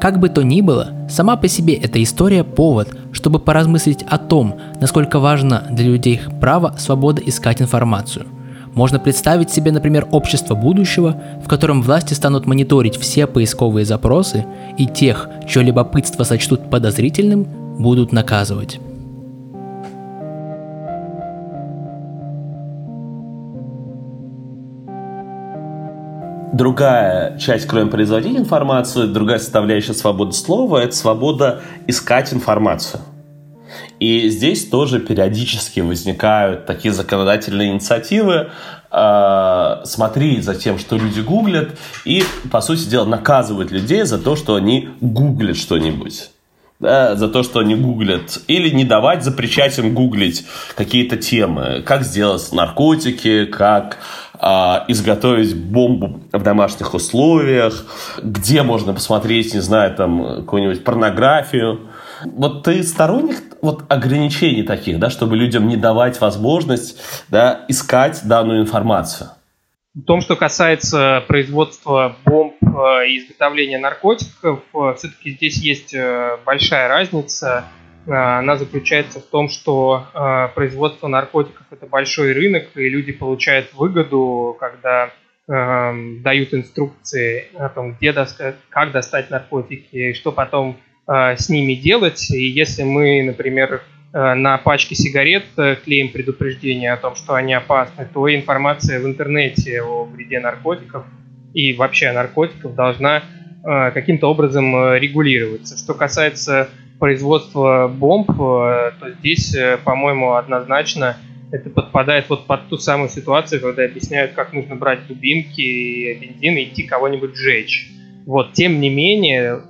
Как бы то ни было, сама по себе эта история – повод, чтобы поразмыслить о том, насколько важно для людей право, свобода искать информацию. Можно представить себе, например, общество будущего, в котором власти станут мониторить все поисковые запросы, и тех, чье любопытство сочтут подозрительным, будут наказывать. Другая часть, кроме производить информацию, другая составляющая свободы слова – это свобода искать информацию. И здесь тоже периодически возникают такие законодательные инициативы, э, смотреть за тем, что люди гуглят, и, по сути дела, наказывают людей за то, что они гуглят что-нибудь. Да, за то, что они гуглят. Или не давать, запрещать им гуглить какие-то темы. Как сделать наркотики, как... изготовить бомбу в домашних условиях, где можно посмотреть, не знаю, там, какую-нибудь порнографию. Вот ты сторонник вот ограничений таких, да, чтобы людям не давать возможность, да, искать данную информацию? В том, что касается производства бомб и изготовления наркотиков, все-таки здесь есть большая разница. Она заключается в том, что производство наркотиков – это большой рынок, и люди получают выгоду, когда дают инструкции о том, где достать, как достать наркотики, и что потом с ними делать. И если мы, например, на пачке сигарет клеим предупреждение о том, что они опасны, то информация в интернете о вреде наркотиков и вообще наркотиков должна каким-то образом регулироваться. Что касается производства бомб, то здесь, по-моему, однозначно это подпадает вот под ту самую ситуацию, когда объясняют, как нужно брать дубинки и бензин и идти кого-нибудь сжечь. Вот, тем не менее,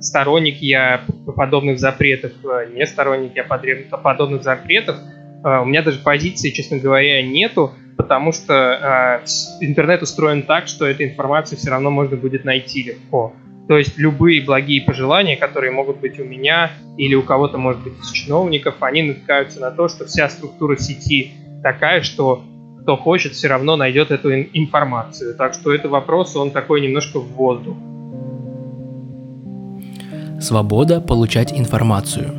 сторонник я подобных запретов, не сторонник я подобных запретов. У меня даже позиции, честно говоря, нету, потому что интернет устроен так, что эту информацию все равно можно будет найти легко. То есть любые благие пожелания, которые могут быть у меня или у кого-то, может быть, из чиновников, они натыкаются на то, что вся структура сети такая, что кто хочет, все равно найдет эту информацию. Так что этот вопрос, он такой немножко в воздух. Свобода получать информацию.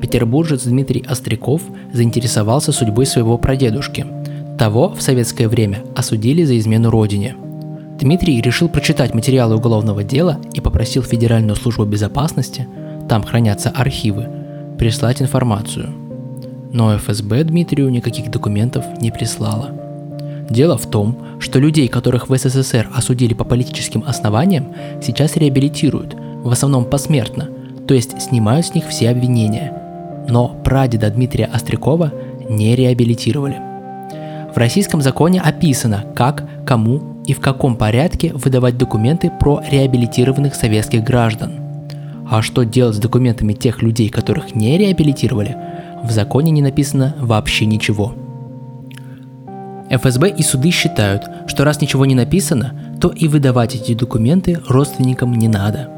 Петербуржец Дмитрий Остряков заинтересовался судьбой своего прадедушки. Того в советское время осудили за измену родине. Дмитрий решил прочитать материалы уголовного дела и попросил Федеральную службу безопасности, там хранятся архивы, прислать информацию. Но эф эс бэ Дмитрию никаких документов не прислала. Дело в том, что людей, которых в эс эс эс эр осудили по политическим основаниям, сейчас реабилитируют, в основном посмертно, то есть снимают с них все обвинения. Но прадеда Дмитрия Острякова не реабилитировали. В российском законе описано, как, кому и в каком порядке выдавать документы про реабилитированных советских граждан. А что делать с документами тех людей, которых не реабилитировали, в законе не написано вообще ничего. эф эс бэ и суды считают, что раз ничего не написано, то и выдавать эти документы родственникам не надо.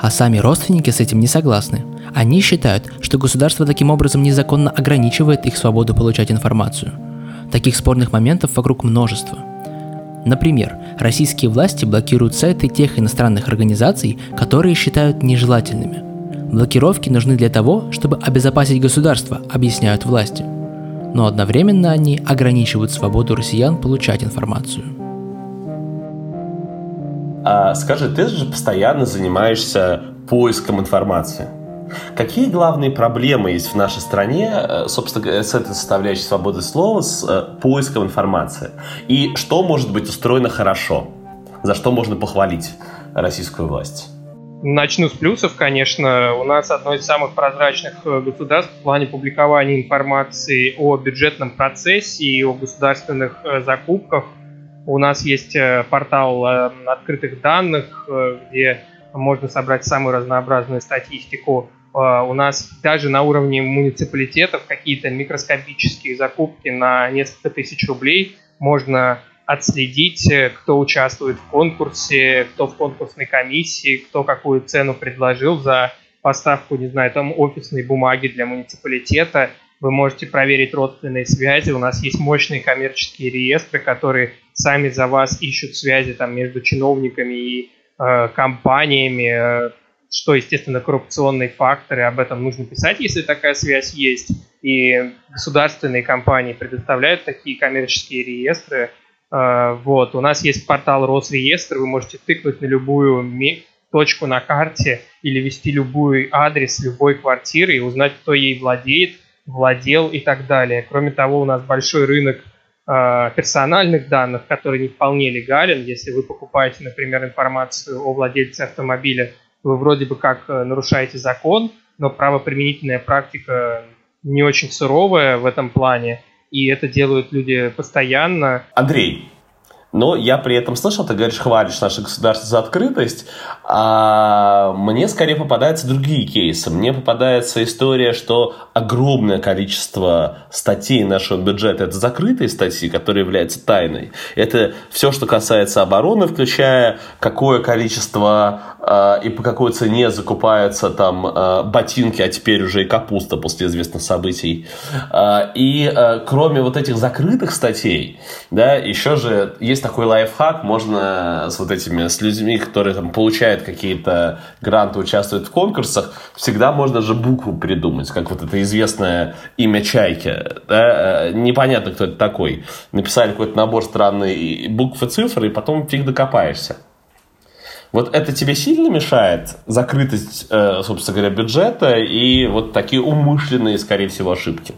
А сами родственники с этим не согласны. Они считают, что государство таким образом незаконно ограничивает их свободу получать информацию. Таких спорных моментов вокруг множество. Например, российские власти блокируют сайты тех иностранных организаций, которые считают нежелательными. Блокировки нужны для того, чтобы обезопасить государство, объясняют власти. Но одновременно они ограничивают свободу россиян получать информацию. А скажи, ты же постоянно занимаешься поиском информации. Какие главные проблемы есть в нашей стране, собственно, с этой составляющей свободы слова, с поиском информации? И что может быть устроено хорошо? За что можно похвалить российскую власть? Начну с плюсов, конечно. У нас одно из самых прозрачных государств в плане публикования информации о бюджетном процессе и о государственных закупках. У нас есть портал открытых данных, где можно собрать самую разнообразную статистику. У нас даже на уровне муниципалитетов какие-то микроскопические закупки на несколько тысяч рублей можно отследить, кто участвует в конкурсе, кто в конкурсной комиссии, кто какую цену предложил за поставку, не знаю, там офисной бумаги для муниципалитета. Вы можете проверить родственные связи. У нас есть мощные коммерческие реестры, которые сами за вас ищут связи там между чиновниками и компаниями, что, естественно, коррупционные факторы, об этом нужно писать, если такая связь есть. И государственные компании предоставляют такие коммерческие реестры. Вот. У нас есть портал Росреестр, вы можете тыкнуть на любую точку на карте или ввести любой адрес любой квартиры и узнать, кто ей владеет, владел и так далее. Кроме того, у нас большой рынок персональных данных, который не вполне легален. Если вы покупаете, например, информацию о владельце автомобиля, вы вроде бы как нарушаете закон, но правоприменительная практика не очень суровая в этом плане, и это делают люди постоянно. Андрей, но я при этом слышал, ты говоришь, хвалишь наше государство за открытость, а мне скорее попадаются другие кейсы. Мне попадается история, что огромное количество статей нашего бюджета – это закрытые статьи, которые являются тайной. Это все, что касается обороны, включая какое количество и по какой цене закупаются там ботинки, а теперь уже и капуста после известных событий. И кроме вот этих закрытых статей, да, еще же есть такой лайфхак, можно с вот этими, с людьми, которые там получают какие-то гранты, участвуют в конкурсах, всегда можно же букву придумать, как вот это известное имя чайки, да? Непонятно, кто это такой. Написали какой-то набор странный букв и цифр, и потом фиг докопаешься. Вот это тебе сильно мешает закрытость, собственно говоря, бюджета и вот такие умышленные, скорее всего, ошибки?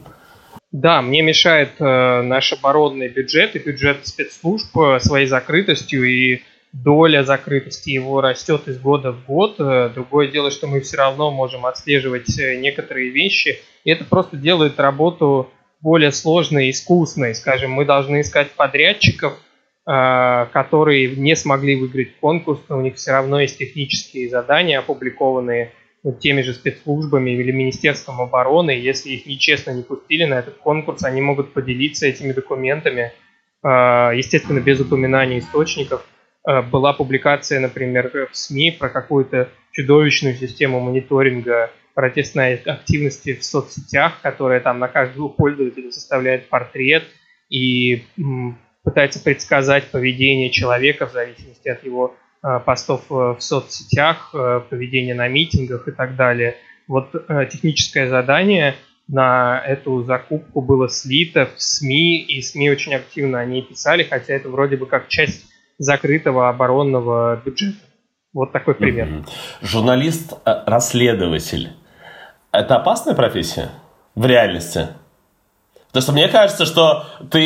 Да, мне мешает наш оборонный бюджет и бюджет спецслужб своей закрытостью, и доля закрытости его растет из года в год. Другое дело, что мы все равно можем отслеживать некоторые вещи, и это просто делает работу более сложной и искусной. Скажем, мы должны искать подрядчиков, которые не смогли выиграть конкурс, но у них все равно есть технические задания, опубликованные теми же спецслужбами или Министерством обороны. Если их нечестно не пустили на этот конкурс, они могут поделиться этими документами, естественно, без упоминания источников. Была публикация, например, в СМИ про какую-то чудовищную систему мониторинга протестной активности в соцсетях, которая там на каждого пользователя составляет портрет и пытается предсказать поведение человека в зависимости от его э, постов в соцсетях, э, поведения на митингах и так далее. Вот э, техническое задание на эту закупку было слито в СМИ, и СМИ очень активно о ней писали, хотя это вроде бы как часть закрытого оборонного бюджета. Вот такой пример. Mm-hmm. Журналист-расследователь. Это опасная профессия в реальности? Потому что мне кажется, что ты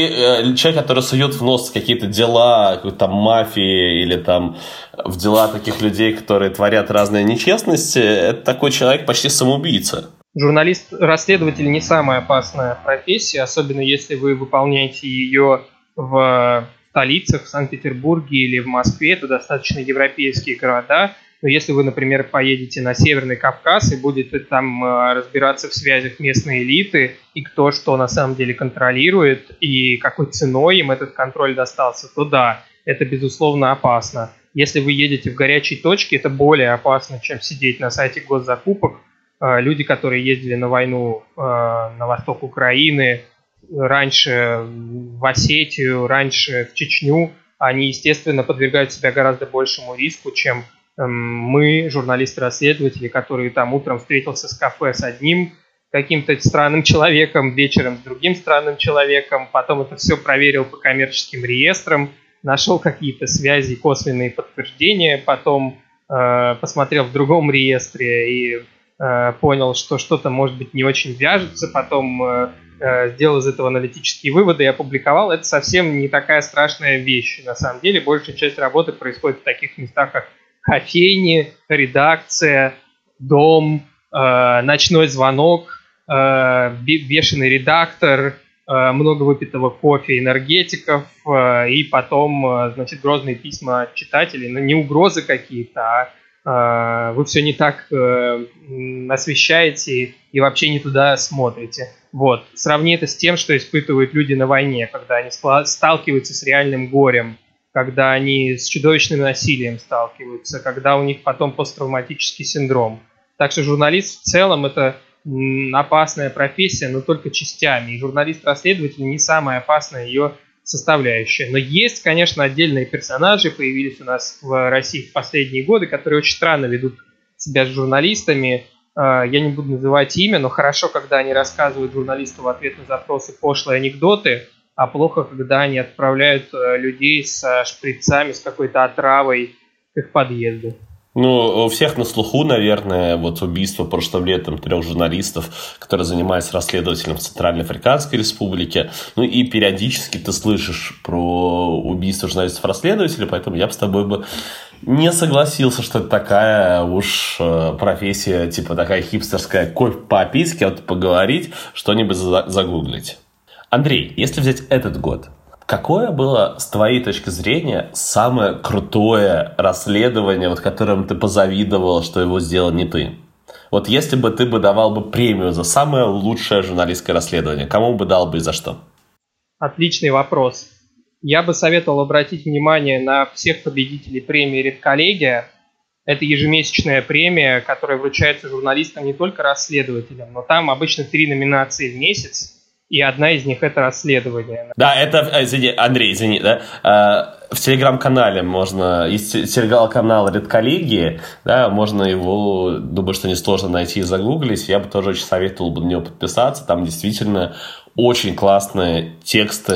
человек, который сует в нос какие-то дела, какой-то там мафии или там в дела таких людей, которые творят разные нечестности, это такой человек почти самоубийца. Журналист-расследователь не самая опасная профессия, особенно если вы выполняете ее в столицах, в Санкт-Петербурге или в Москве, это достаточно европейские города. Но если вы, например, поедете на Северный Кавказ и будете там разбираться в связях местной элиты и кто что на самом деле контролирует и какой ценой им этот контроль достался, то да, это безусловно опасно. Если вы едете в горячие точки, это более опасно, чем сидеть на сайте госзакупок. Люди, которые ездили на войну на восток Украины, раньше в Осетию, раньше в Чечню, они, естественно, подвергают себя гораздо большему риску, чем мы, журналисты-расследователи, которые там утром встретился с кафе с одним каким-то странным человеком, вечером с другим странным человеком, потом это все проверил по коммерческим реестрам, нашел какие-то связи, косвенные подтверждения, потом э, посмотрел в другом реестре и э, понял, что что-то, может быть, не очень вяжется, потом э, э, сделал из этого аналитические выводы и опубликовал. Это совсем не такая страшная вещь. На самом деле, большая часть работы происходит в таких местах, как кофейни, редакция, дом, э, ночной звонок, э, бешеный редактор, э, много выпитого кофе, энергетиков, э, и потом, э, значит, грозные письма от читателей. Но не угрозы какие-то, а э, вы все не так э, освещаете и вообще не туда смотрите. Вот. Сравни это с тем, что испытывают люди на войне, когда они сталкиваются с реальным горем, когда они с чудовищным насилием сталкиваются, когда у них потом посттравматический синдром. Так что журналист в целом это опасная профессия, но только частями. И журналист-расследователь не самая опасная ее составляющая. Но есть, конечно, отдельные персонажи, появились у нас в России в последние годы, которые очень странно ведут себя с журналистами. Я не буду называть имя, но хорошо, когда они рассказывают журналисту в ответ на запросы пошлые анекдоты, а плохо, когда они отправляют людей со шприцами, с какой-то отравой к их подъезду. Ну, у всех на слуху, наверное, вот убийство прошлым летом трех журналистов, которые занимаются расследованием в Центральноафриканской Республике. Ну, и периодически ты слышишь про убийство журналистов-расследователей, поэтому я бы с тобой бы не согласился, что это такая уж профессия, типа такая хипстерская, кофе попить, кем-то поговорить, что-нибудь загуглить. Андрей, если взять этот год, какое было, с твоей точки зрения, самое крутое расследование, вот которым ты позавидовал, что его сделал не ты? Вот если бы ты бы давал бы премию за самое лучшее журналистское расследование, кому бы дал бы и за что? Отличный вопрос. Я бы советовал обратить внимание на всех победителей премии «Редколлегия». Это ежемесячная премия, которая вручается журналистам не только расследователям, но там обычно три номинации в месяц, и одна из них – это расследование. Да, это, извини, Андрей, извини, да, в телеграм-канале можно, есть телеграм-канал Редколлегии, да, можно его, думаю, что несложно найти и загуглить, я бы тоже очень советовал бы на него подписаться, там действительно очень классные тексты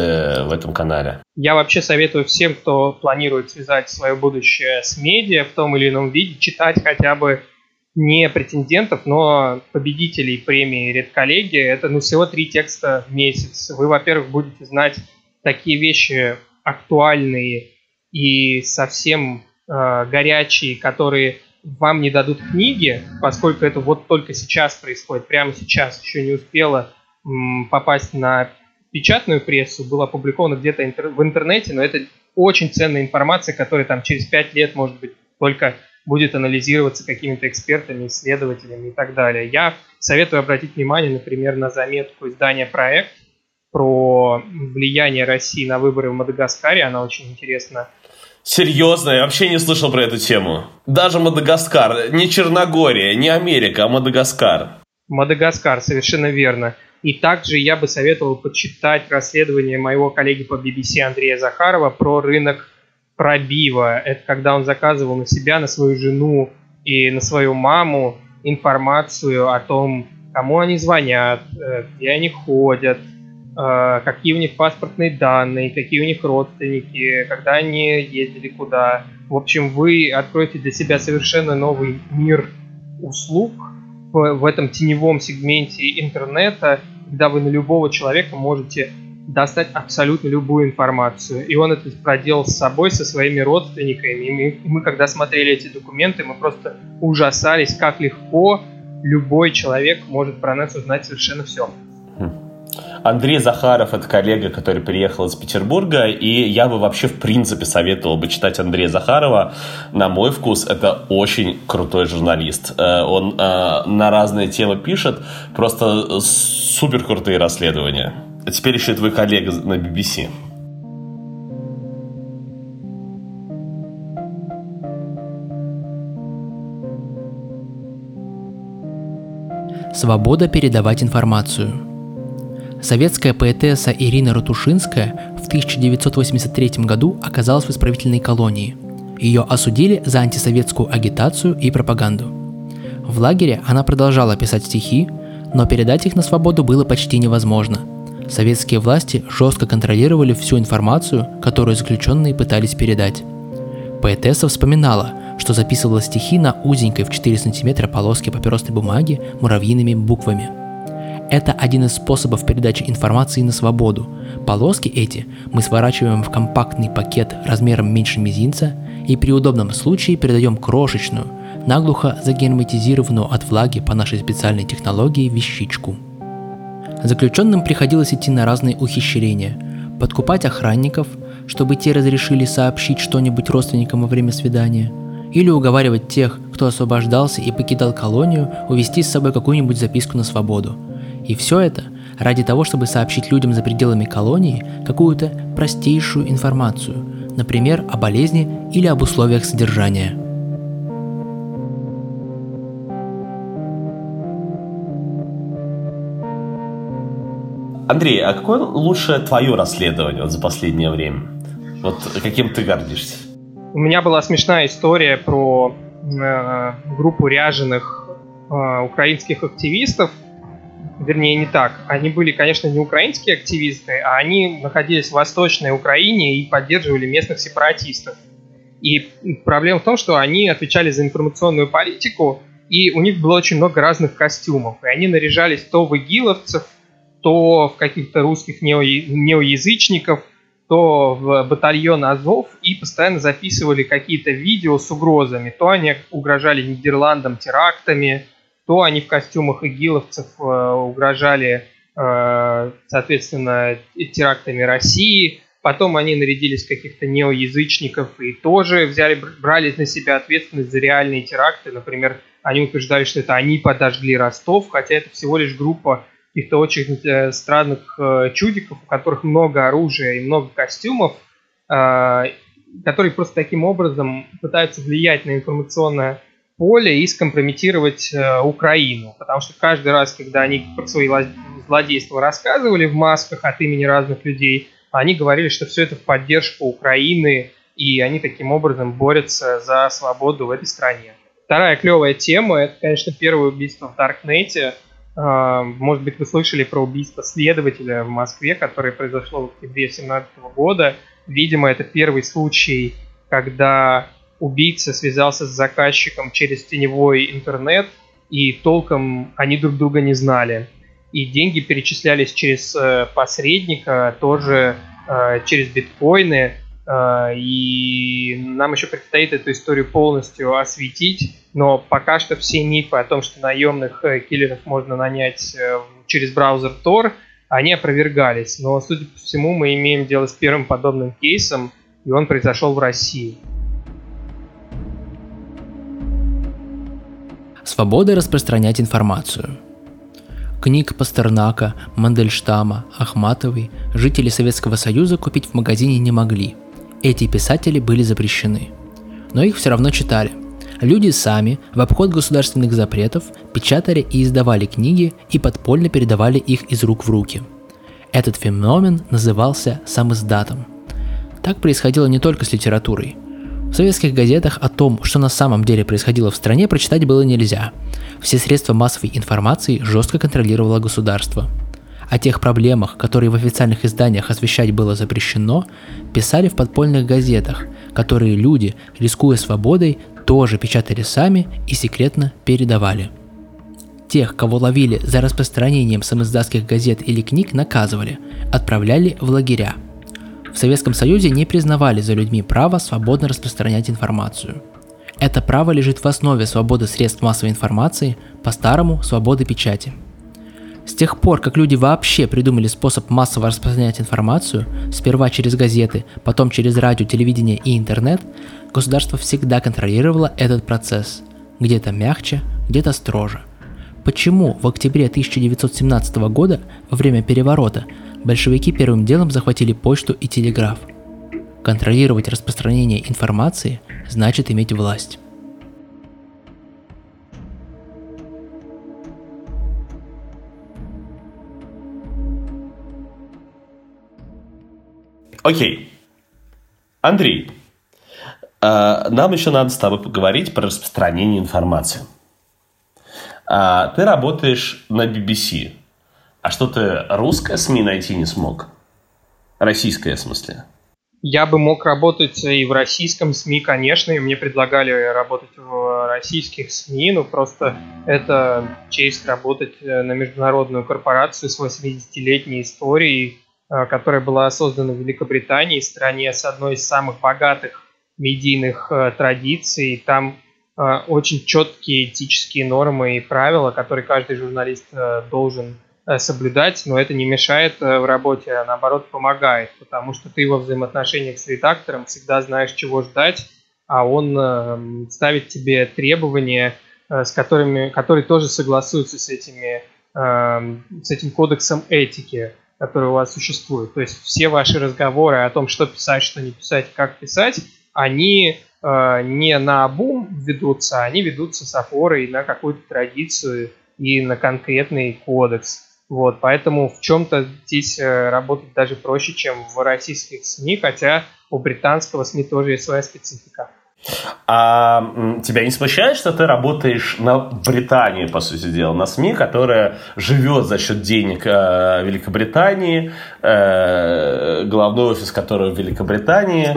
в этом канале. Я вообще советую всем, кто планирует связать свое будущее с медиа в том или ином виде, читать хотя бы не претендентов, но победителей премии «Редколлегия». Это ну, всего три текста в месяц. Вы, во-первых, будете знать такие вещи актуальные и совсем э, горячие, которые вам не дадут книги, поскольку это вот только сейчас происходит, прямо сейчас, еще не успело м, попасть на печатную прессу, было опубликовано где-то интер- в интернете, но это очень ценная информация, которая там через пять лет, может быть, только будет анализироваться какими-то экспертами, исследователями и так далее. Я советую обратить внимание, например, на заметку издания «Проект» про влияние России на выборы в Мадагаскаре. Она очень интересна. Серьезно? Я вообще не слышал про эту тему. Даже Мадагаскар. Не Черногория, не Америка, а Мадагаскар. Мадагаскар, совершенно верно. И также я бы советовал почитать расследование моего коллеги по би би си Андрея Захарова про рынок пробива. Это когда он заказывал на себя, на свою жену и на свою маму информацию о том, кому они звонят, где они ходят, какие у них паспортные данные, какие у них родственники, когда они ездили куда. В общем, вы откроете для себя совершенно новый мир услуг в этом теневом сегменте интернета, когда вы на любого человека можете достать абсолютно любую информацию. И он это проделал с собой, со своими родственниками. И мы, и мы, когда смотрели эти документы, мы просто ужасались, как легко любой человек может про нас узнать совершенно все. Андрей Захаров – это коллега, который приехал из Петербурга, и я бы вообще в принципе советовал бы читать Андрея Захарова. На мой вкус, это очень крутой журналист. Он на разные темы пишет, просто супер крутые расследования. А теперь еще и твой коллега на би би си. Свобода передавать информацию. Советская поэтесса Ирина Ратушинская в тысяча девятьсот восемьдесят третьем году оказалась в исправительной колонии. Ее осудили за антисоветскую агитацию и пропаганду. В лагере она продолжала писать стихи, но передать их на свободу было почти невозможно. Советские власти жестко контролировали всю информацию, которую заключенные пытались передать. Поэтесса вспоминала, что записывала стихи на узенькой в четыре сантиметра полоске папиросной бумаги муравьиными буквами. Это один из способов передачи информации на свободу. Полоски эти мы сворачиваем в компактный пакет размером меньше мизинца и при удобном случае передаем крошечную, наглухо загерметизированную от влаги по нашей специальной технологии вещичку. Заключенным приходилось идти на разные ухищрения, подкупать охранников, чтобы те разрешили сообщить что-нибудь родственникам во время свидания, или уговаривать тех, кто освобождался и покидал колонию, увезти с собой какую-нибудь записку на свободу. И все это ради того, чтобы сообщить людям за пределами колонии какую-то простейшую информацию, например, о болезни или об условиях содержания. Андрей, а какое лучшее твое расследование вот за последнее время? Вот каким ты гордишься? У меня была смешная история про э, группу ряженых э, украинских активистов. Вернее, не так. Они были, конечно, не украинские активисты, а они находились в Восточной Украине и поддерживали местных сепаратистов. И проблема в том, что они отвечали за информационную политику, и у них было очень много разных костюмов. И они наряжались то в игиловцев, то в каких-то русских неоязычников, то в батальон Азов, и постоянно записывали какие-то видео с угрозами. То они угрожали Нидерландам терактами, то они в костюмах игиловцев угрожали, соответственно, терактами России. Потом они нарядились в каких-то неоязычников и тоже взяли, брали на себя ответственность за реальные теракты. Например, они утверждали, что это они подожгли Ростов, хотя это всего лишь группа каких-то очень странных чудиков, у которых много оружия и много костюмов, которые просто таким образом пытаются влиять на информационное поле и скомпрометировать э, Украину. Потому что каждый раз, когда они про свои злодейства рассказывали в масках от имени разных людей, они говорили, что все это в поддержку Украины, и они таким образом борются за свободу в этой стране. Вторая клевая тема – это, конечно, первое убийство в Даркнете. Э, может быть, вы слышали про убийство следователя в Москве, которое произошло в октябре две тысячи семнадцатого года. Видимо, это первый случай, когда убийца связался с заказчиком через теневой интернет, и толком они друг друга не знали. И деньги перечислялись через э, посредника, тоже э, через биткоины. Э, и нам еще предстоит эту историю полностью осветить, но пока что все мифы о том, что наемных э, киллеров можно нанять э, через браузер Tor, они опровергались. Но, судя по всему, мы имеем дело с первым подобным кейсом, и он произошел в России. Свобода распространять информацию. Книг Пастернака, Мандельштама, Ахматовой жители Советского Союза купить в магазине не могли. Эти писатели были запрещены. Но их все равно читали. Люди сами, в обход государственных запретов, печатали и издавали книги и подпольно передавали их из рук в руки. Этот феномен назывался самиздатом. Так происходило не только с литературой. В советских газетах о том, что на самом деле происходило в стране, прочитать было нельзя. Все средства массовой информации жестко контролировало государство. О тех проблемах, которые в официальных изданиях освещать было запрещено, писали в подпольных газетах, которые люди, рискуя свободой, тоже печатали сами и секретно передавали. Тех, кого ловили за распространением самоиздатских газет или книг, наказывали, отправляли в лагеря. В Советском Союзе не признавали за людьми право свободно распространять информацию. Это право лежит в основе свободы средств массовой информации, по-старому свободы печати. С тех пор, как люди вообще придумали способ массово распространять информацию, сперва через газеты, потом через радио, телевидение и интернет, государство всегда контролировало этот процесс. Где-то мягче, где-то строже. Почему в октябре тысяча девятьсот семнадцатого года, во время переворота, большевики первым делом захватили почту и телеграф? Контролировать распространение информации значит иметь власть. Окей. Андрей, э, нам еще надо с тобой поговорить про распространение информации. Э, ты работаешь на би би си. А что ты русское СМИ найти не смог? Российское, в смысле? Я бы мог работать и в российском СМИ, конечно, и мне предлагали работать в российских СМИ, но просто это честь работать на международную корпорацию с восьмидесятилетней историей, которая была создана в Великобритании, стране с одной из самых богатых медийных традиций. Там очень четкие этические нормы и правила, которые каждый журналист должен соблюдать, но это не мешает в работе, а наоборот помогает, потому что ты во взаимоотношениях с редактором всегда знаешь, чего ждать, а он ставит тебе требования, с которыми, которые тоже согласуются с, этими, с этим кодексом этики, который у вас существует. То есть все ваши разговоры о том, что писать, что не писать, как писать, они не наобум ведутся, они ведутся с опорой на какую-то традицию и на конкретный кодекс. Вот, поэтому в чем-то здесь работать даже проще, чем в российских СМИ, хотя у британского СМИ тоже есть своя специфика. А тебя не смущает, что ты работаешь на Британии, по сути дела, на СМИ, которая живет за счет денег э, Великобритании, э, головной офис которого в Великобритании,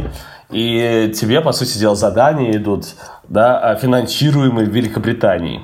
и тебе, по сути дела, задания идут, да, финансируемые в Великобритании?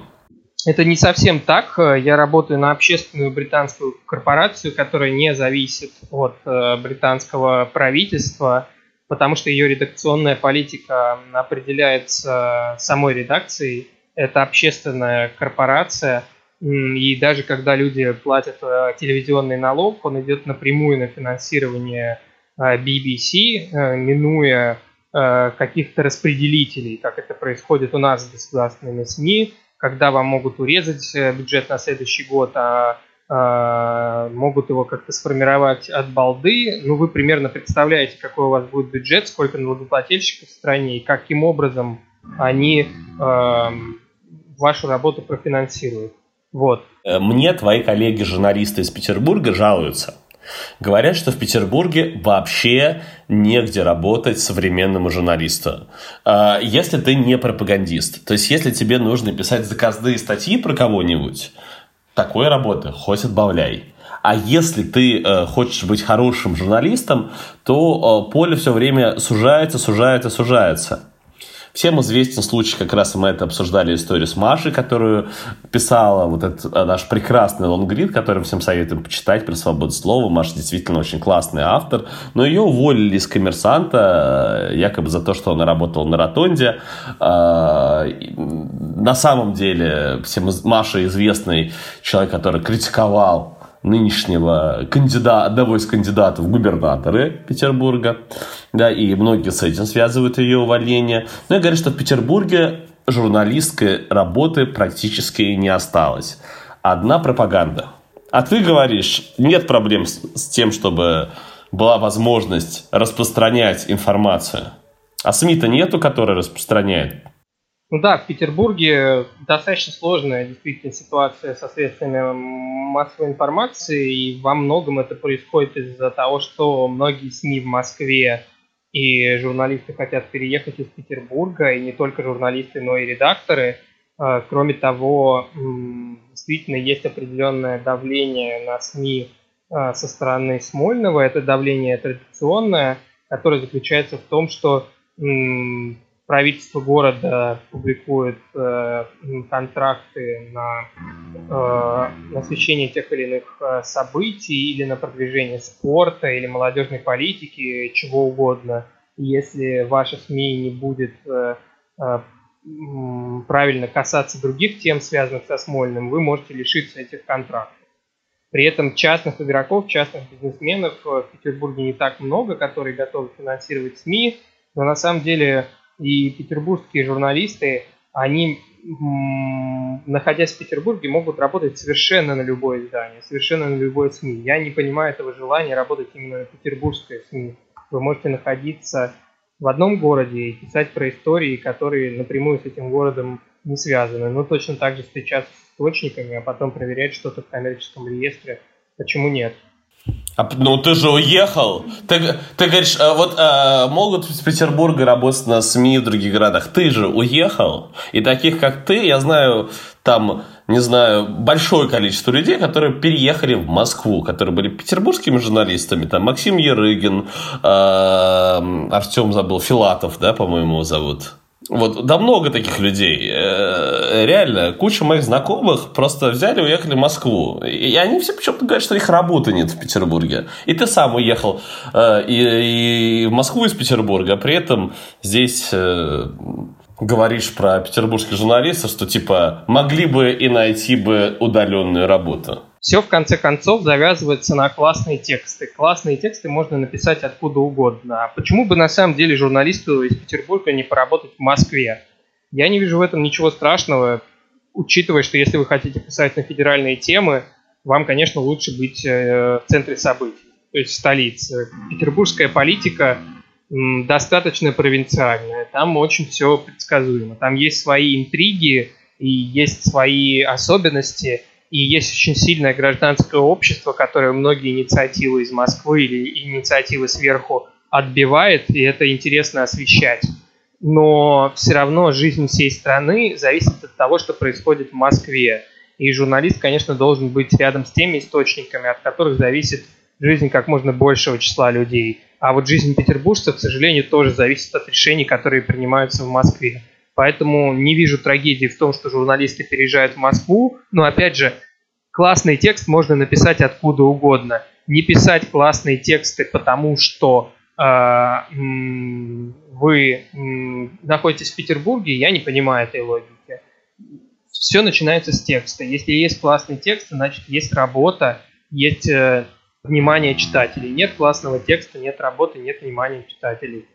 Это не совсем так. Я работаю на общественную британскую корпорацию, которая не зависит от британского правительства, потому что ее редакционная политика определяется самой редакцией. Это общественная корпорация, и даже когда люди платят телевизионный налог, он идет напрямую на финансирование би би си, минуя каких-то распределителей, как это происходит у нас с государственными СМИ, когда вам могут урезать бюджет на следующий год, а могут его как-то сформировать от балды. Ну, вы примерно представляете, какой у вас будет бюджет, сколько налогоплательщиков в стране и каким образом они э, вашу работу профинансируют. Вот. Мне твои коллеги-журналисты из Петербурга жалуются. Говорят, что в Петербурге вообще негде работать современному журналисту, если ты не пропагандист. То есть, если тебе нужно писать заказные статьи про кого-нибудь, такой работы хоть отбавляй. А если ты э, хочешь быть хорошим журналистом, то э, поле все время сужается, сужается, сужается. Всем известен случай, как раз мы это обсуждали, историю с Машей, которую писала вот этот наш прекрасный лонгрид, который всем советуем почитать про свободу слова. Маша действительно очень классный автор, но ее уволили из «Коммерсанта» якобы за то, что она работала на «Ротонде». На самом деле всем Маша известный человек, который критиковал нынешнего кандидата, одного из кандидатов в губернаторы Петербурга, да, и многие с этим связывают ее увольнение. Но я говорю, что в Петербурге журналистской работы практически не осталось. Одна пропаганда. А ты говоришь, нет проблем с, с тем, чтобы была возможность распространять информацию. А СМИ-то нету, которые распространяют. Ну да, в Петербурге достаточно сложная действительно ситуация со средствами массовой информации, и во многом это происходит из-за того, что многие СМИ в Москве и журналисты хотят переехать из Петербурга, и не только журналисты, но и редакторы. Кроме того, действительно есть определенное давление на СМИ со стороны Смольного, это давление традиционное, которое заключается в том, что правительство города публикует э, контракты на э, освещение тех или иных событий или на продвижение спорта или молодежной политики, чего угодно. Если ваши СМИ не будет э, э, правильно касаться других тем, связанных со Смольным, вы можете лишиться этих контрактов. При этом частных игроков, частных бизнесменов в Петербурге не так много, которые готовы финансировать СМИ, но на самом деле... И петербургские журналисты, они, находясь в Петербурге, могут работать совершенно на любое издание, совершенно на любое СМИ. Я не понимаю этого желания работать именно на петербургской СМИ. Вы можете находиться в одном городе и писать про истории, которые напрямую с этим городом не связаны. Но точно так же встречаться с источниками, а потом проверять что-то в коммерческом реестре. Почему нет? А, ну ты же уехал. Ты, ты говоришь, вот а, могут из Петербурга работать на СМИ в других городах. Ты же уехал. И таких, как ты, я знаю, там, не знаю, большое количество людей, которые переехали в Москву, которые были петербургскими журналистами. Там Максим Ярыгин, а, Артем забыл, Филатов, да, по-моему, его зовут. Вот, да много таких людей. Реально, куча моих знакомых просто взяли и уехали в Москву. И они все почему-то говорят, что их работы нет в Петербурге. И ты сам уехал и, и в Москву из Петербурга, а при этом здесь говоришь про петербургских журналистов, что типа могли бы и найти бы удаленную работу. Все в конце концов завязывается на классные тексты. Классные тексты можно написать откуда угодно. А почему бы на самом деле журналисту из Петербурга не поработать в Москве? Я не вижу в этом ничего страшного, учитывая, что если вы хотите писать на федеральные темы, вам, конечно, лучше быть в центре событий, то есть в столице. Петербургская политика достаточно провинциальная, там очень все предсказуемо. Там есть свои интриги и есть свои особенности. И есть очень сильное гражданское общество, которое многие инициативы из Москвы или инициативы сверху отбивает, и это интересно освещать. Но все равно жизнь всей страны зависит от того, что происходит в Москве. И журналист, конечно, должен быть рядом с теми источниками, от которых зависит жизнь как можно большего числа людей. А вот жизнь петербуржцев, к сожалению, тоже зависит от решений, которые принимаются в Москве. Поэтому не вижу трагедии в том, что журналисты переезжают в Москву. Но, опять же, классный текст можно написать откуда угодно. Не писать классные тексты, потому что э, вы э, находитесь в Петербурге, я не понимаю этой логики. Все начинается с текста. Если есть классный текст, значит, есть работа, есть э, внимание читателей. Нет классного текста, нет работы, нет внимания читателей.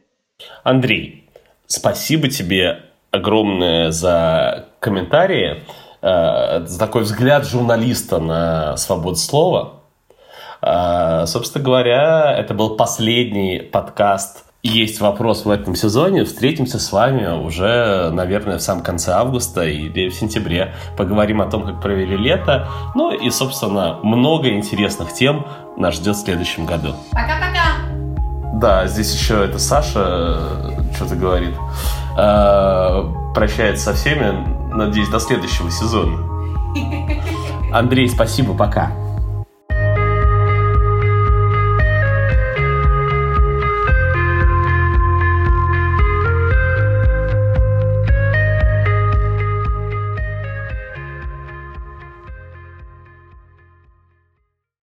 Андрей, спасибо тебе огромное за комментарии. такой взгляд журналиста на свободу слова. Собственно говоря, это был последний подкаст «Есть вопрос» в этом сезоне. Встретимся с вами уже, наверное, в самом конце августа или в сентябре. Поговорим о том, как провели лето. Ну и, собственно, много интересных тем нас ждет в следующем году. Пока-пока! Да, здесь еще это Саша что-то говорит. Прощается со всеми. Надеюсь, до следующего сезона. Андрей, спасибо, пока.